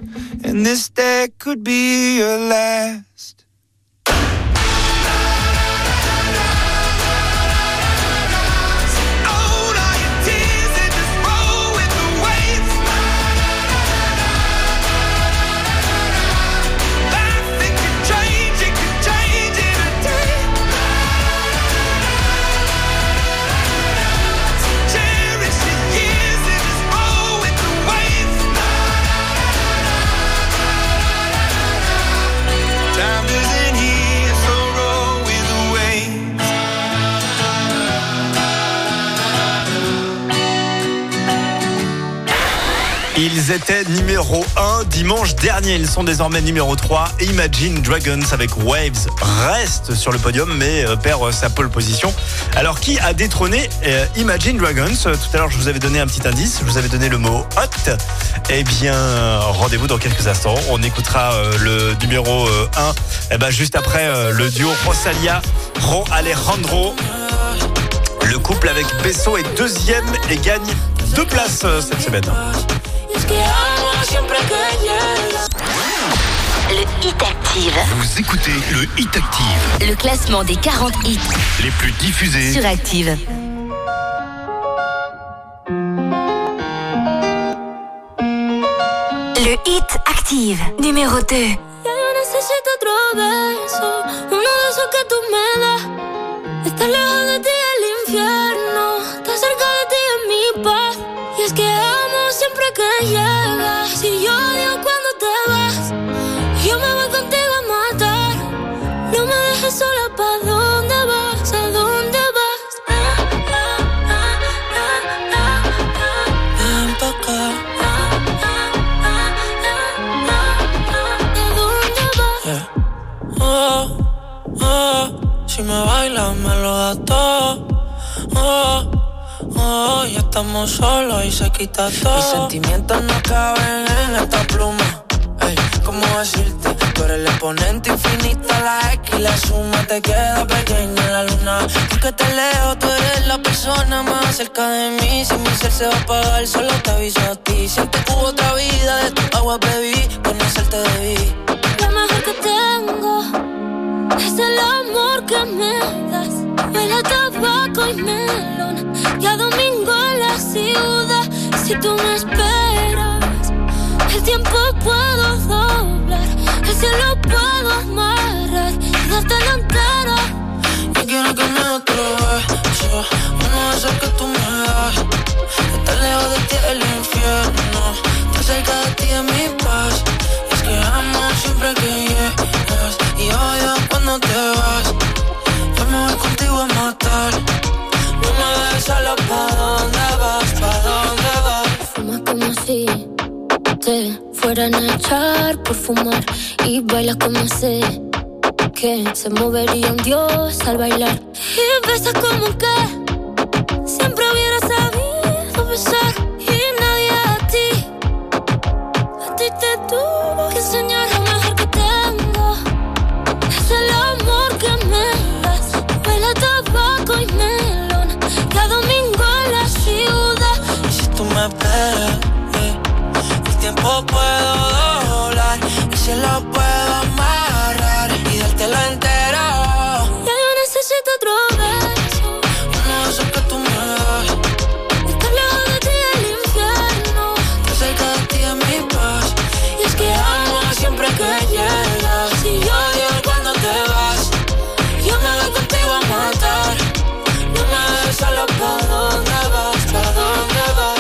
and this day could be your last. Ils étaient numéro 1 dimanche dernier. Ils sont désormais numéro 3. Imagine Dragons avec Waves reste sur le podium mais perd sa pole position. Alors qui a détrôné Imagine Dragons? Tout à l'heure je vous avais donné un petit indice, je vous avais donné le mot hot. Eh bien rendez-vous dans quelques instants. On écoutera le numéro 1 juste après le duo Rosalia, Ro Alejandro. Le couple avec Besso est deuxième et gagne 2 places cette semaine. Le Hit Activ. Vous écoutez le Hit Activ. Le classement des 40 hits les plus diffusés sur Activ. Le Hit Activ, numéro 2. Ya yo necesito otro beso, uno de esos que tú me das. Estás lejos de ti el infierno, estás cerca de ti en mi paz. Y es que siempre que llegas, si yo digo cuando te vas, yo me voy contigo a matar. No me dejes sola, ¿pa' dónde vas? ¿A dónde vas? Ven pa' acá. ¿A dónde vas? Yeah. Oh, Oh, si me bailas me lo da todo. Oh, oh, ya estamos solos y se quita todo. Mis sentimientos no caben en esta pluma. Ey, ¿cómo decirte? Tú eres el exponente infinito, la X y la suma. Te queda pequeña en la luna. Porque te leo, tú eres la persona más cerca de mí. Si mi ser se va a apagar, solo te aviso a ti. Siente que hubo otra vida, de tu agua bebí, conocerte debí. Lo mejor que tengo es el amor que me das. Huele a tabaco y melón y a domingo en la ciudad. Si tú me esperas, el tiempo puedo doblar, el cielo puedo amarrar y darte la entera. Yo quiero que me otro beso, uno de esos que tú me das. Estar lejos de ti el infierno, estar cerca de ti es mi paz. Es que amo siempre que llegas y odio cuando te vas. Yo me voy contigo a matar. No me ves solo, ¿pa' dónde vas? ¿Pa' dónde vas? Fumas como si te fueran a echar por fumar. Y bailas como sé que se movería un dios al bailar. Y besas como que siempre hubiera sabido besar. Y nadie a ti te tuvo que enseñar. Lo mejor que tengo es el amor que me das. Huele a tabaco y melón cada domingo en la ciudad. Y si tú me esperas, el tiempo puedo doblar y se lo puedo amarrar y darte la entera. Ya yo necesito otro beso, uno de esos que tú me das. Estar lejos de ti el infierno, estar cerca de ti es mi paz. Y es que amo siempre que llegas y odio cuando te vas. Yo me voy contigo a matar. No me ves solo, ¿pa' dónde vas? ¿Pa' dónde vas?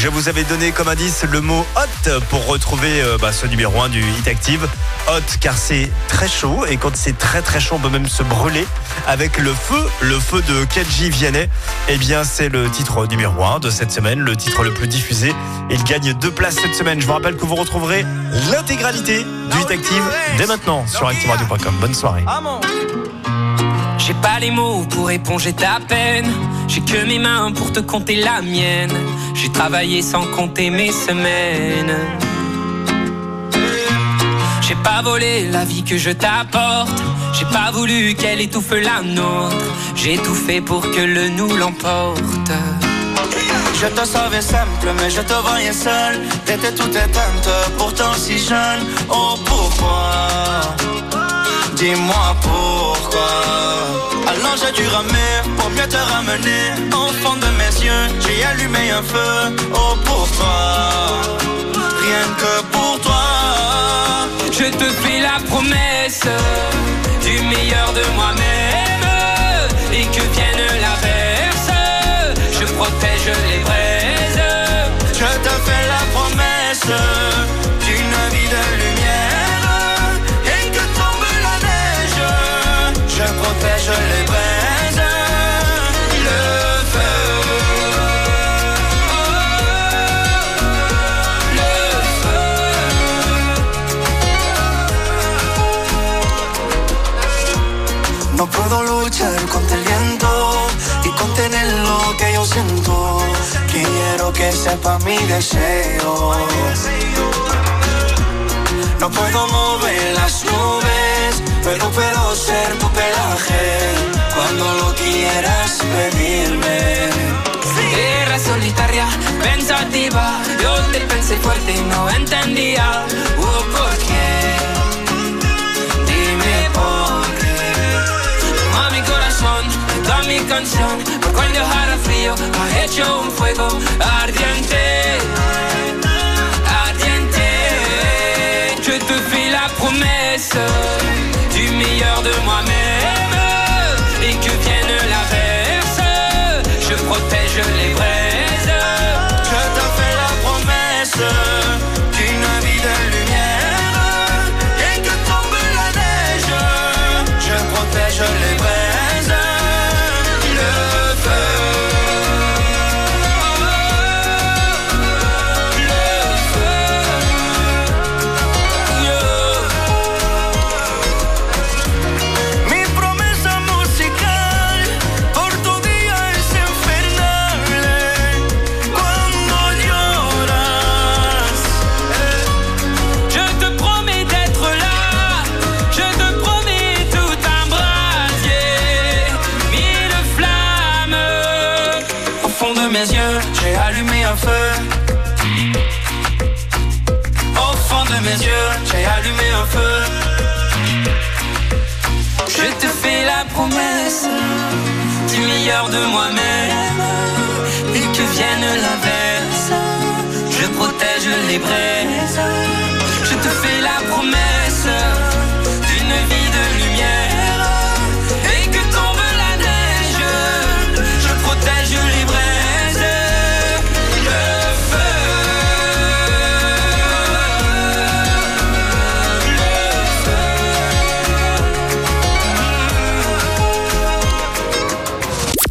Je vous avais donné comme indice le mot hot pour retrouver ce numéro 1 du Hit Activ. Hot car c'est très chaud, et quand c'est très très chaud on peut même se brûler avec le feu de Kenji Vianney. Eh bien c'est le titre numéro 1 de cette semaine, le titre le plus diffusé. Il gagne 2 places cette semaine. Je vous rappelle que vous retrouverez l'intégralité du Hit Activ dès maintenant sur activradio.com. Bonne soirée. J'ai pas les mots pour éponger ta peine. J'ai que mes mains pour te compter la mienne. J'ai travaillé sans compter mes semaines. J'ai pas volé la vie que je t'apporte. J'ai pas voulu qu'elle étouffe la nôtre. J'ai tout fait pour que le nous l'emporte. Je te savais simple mais je te voyais seul. T'étais toute éteinte pourtant si jeune. Oh pourquoi? Dis-moi pourquoi. Alors j'ai dû ramer pour mieux te ramener. Enfant de mes yeux, j'ai allumé un feu. Oh pour toi, rien que pour toi. Je te fais la promesse du meilleur de moi-même. Et que vienne l'averse, je protège les braises. Je te fais la promesse d'une vie de lumière. Je les braise, le feu, le feu. No puedo luchar contra el viento y contener lo que yo siento. Quiero que sepa mi deseo. No puedo mover las nubes, pero puedo ser tu pelaje cuando lo quieras pedirme. Era solitaria, pensativa, yo te pensé fuerte y no entendía. ¿Por qué? Dime por qué. Toma mi corazón, toda mi canción, por cuando hará frío, ha hecho un fuego ardiente. Je te fais la promesse du meilleur de moi-même. Et que vienne l'averse, je protège les braises. Je te fais la promesse d'une vie de lumière. feu. Au fond de mes yeux, j'ai allumé un feu. Je te fais la promesse du meilleur de moi-même. Dès que vienne l'inverse, je protège les braises. Je te fais la promesse d'une vie de lumière. Dès que tombe la neige, je protège les braises. Le feu, le feu.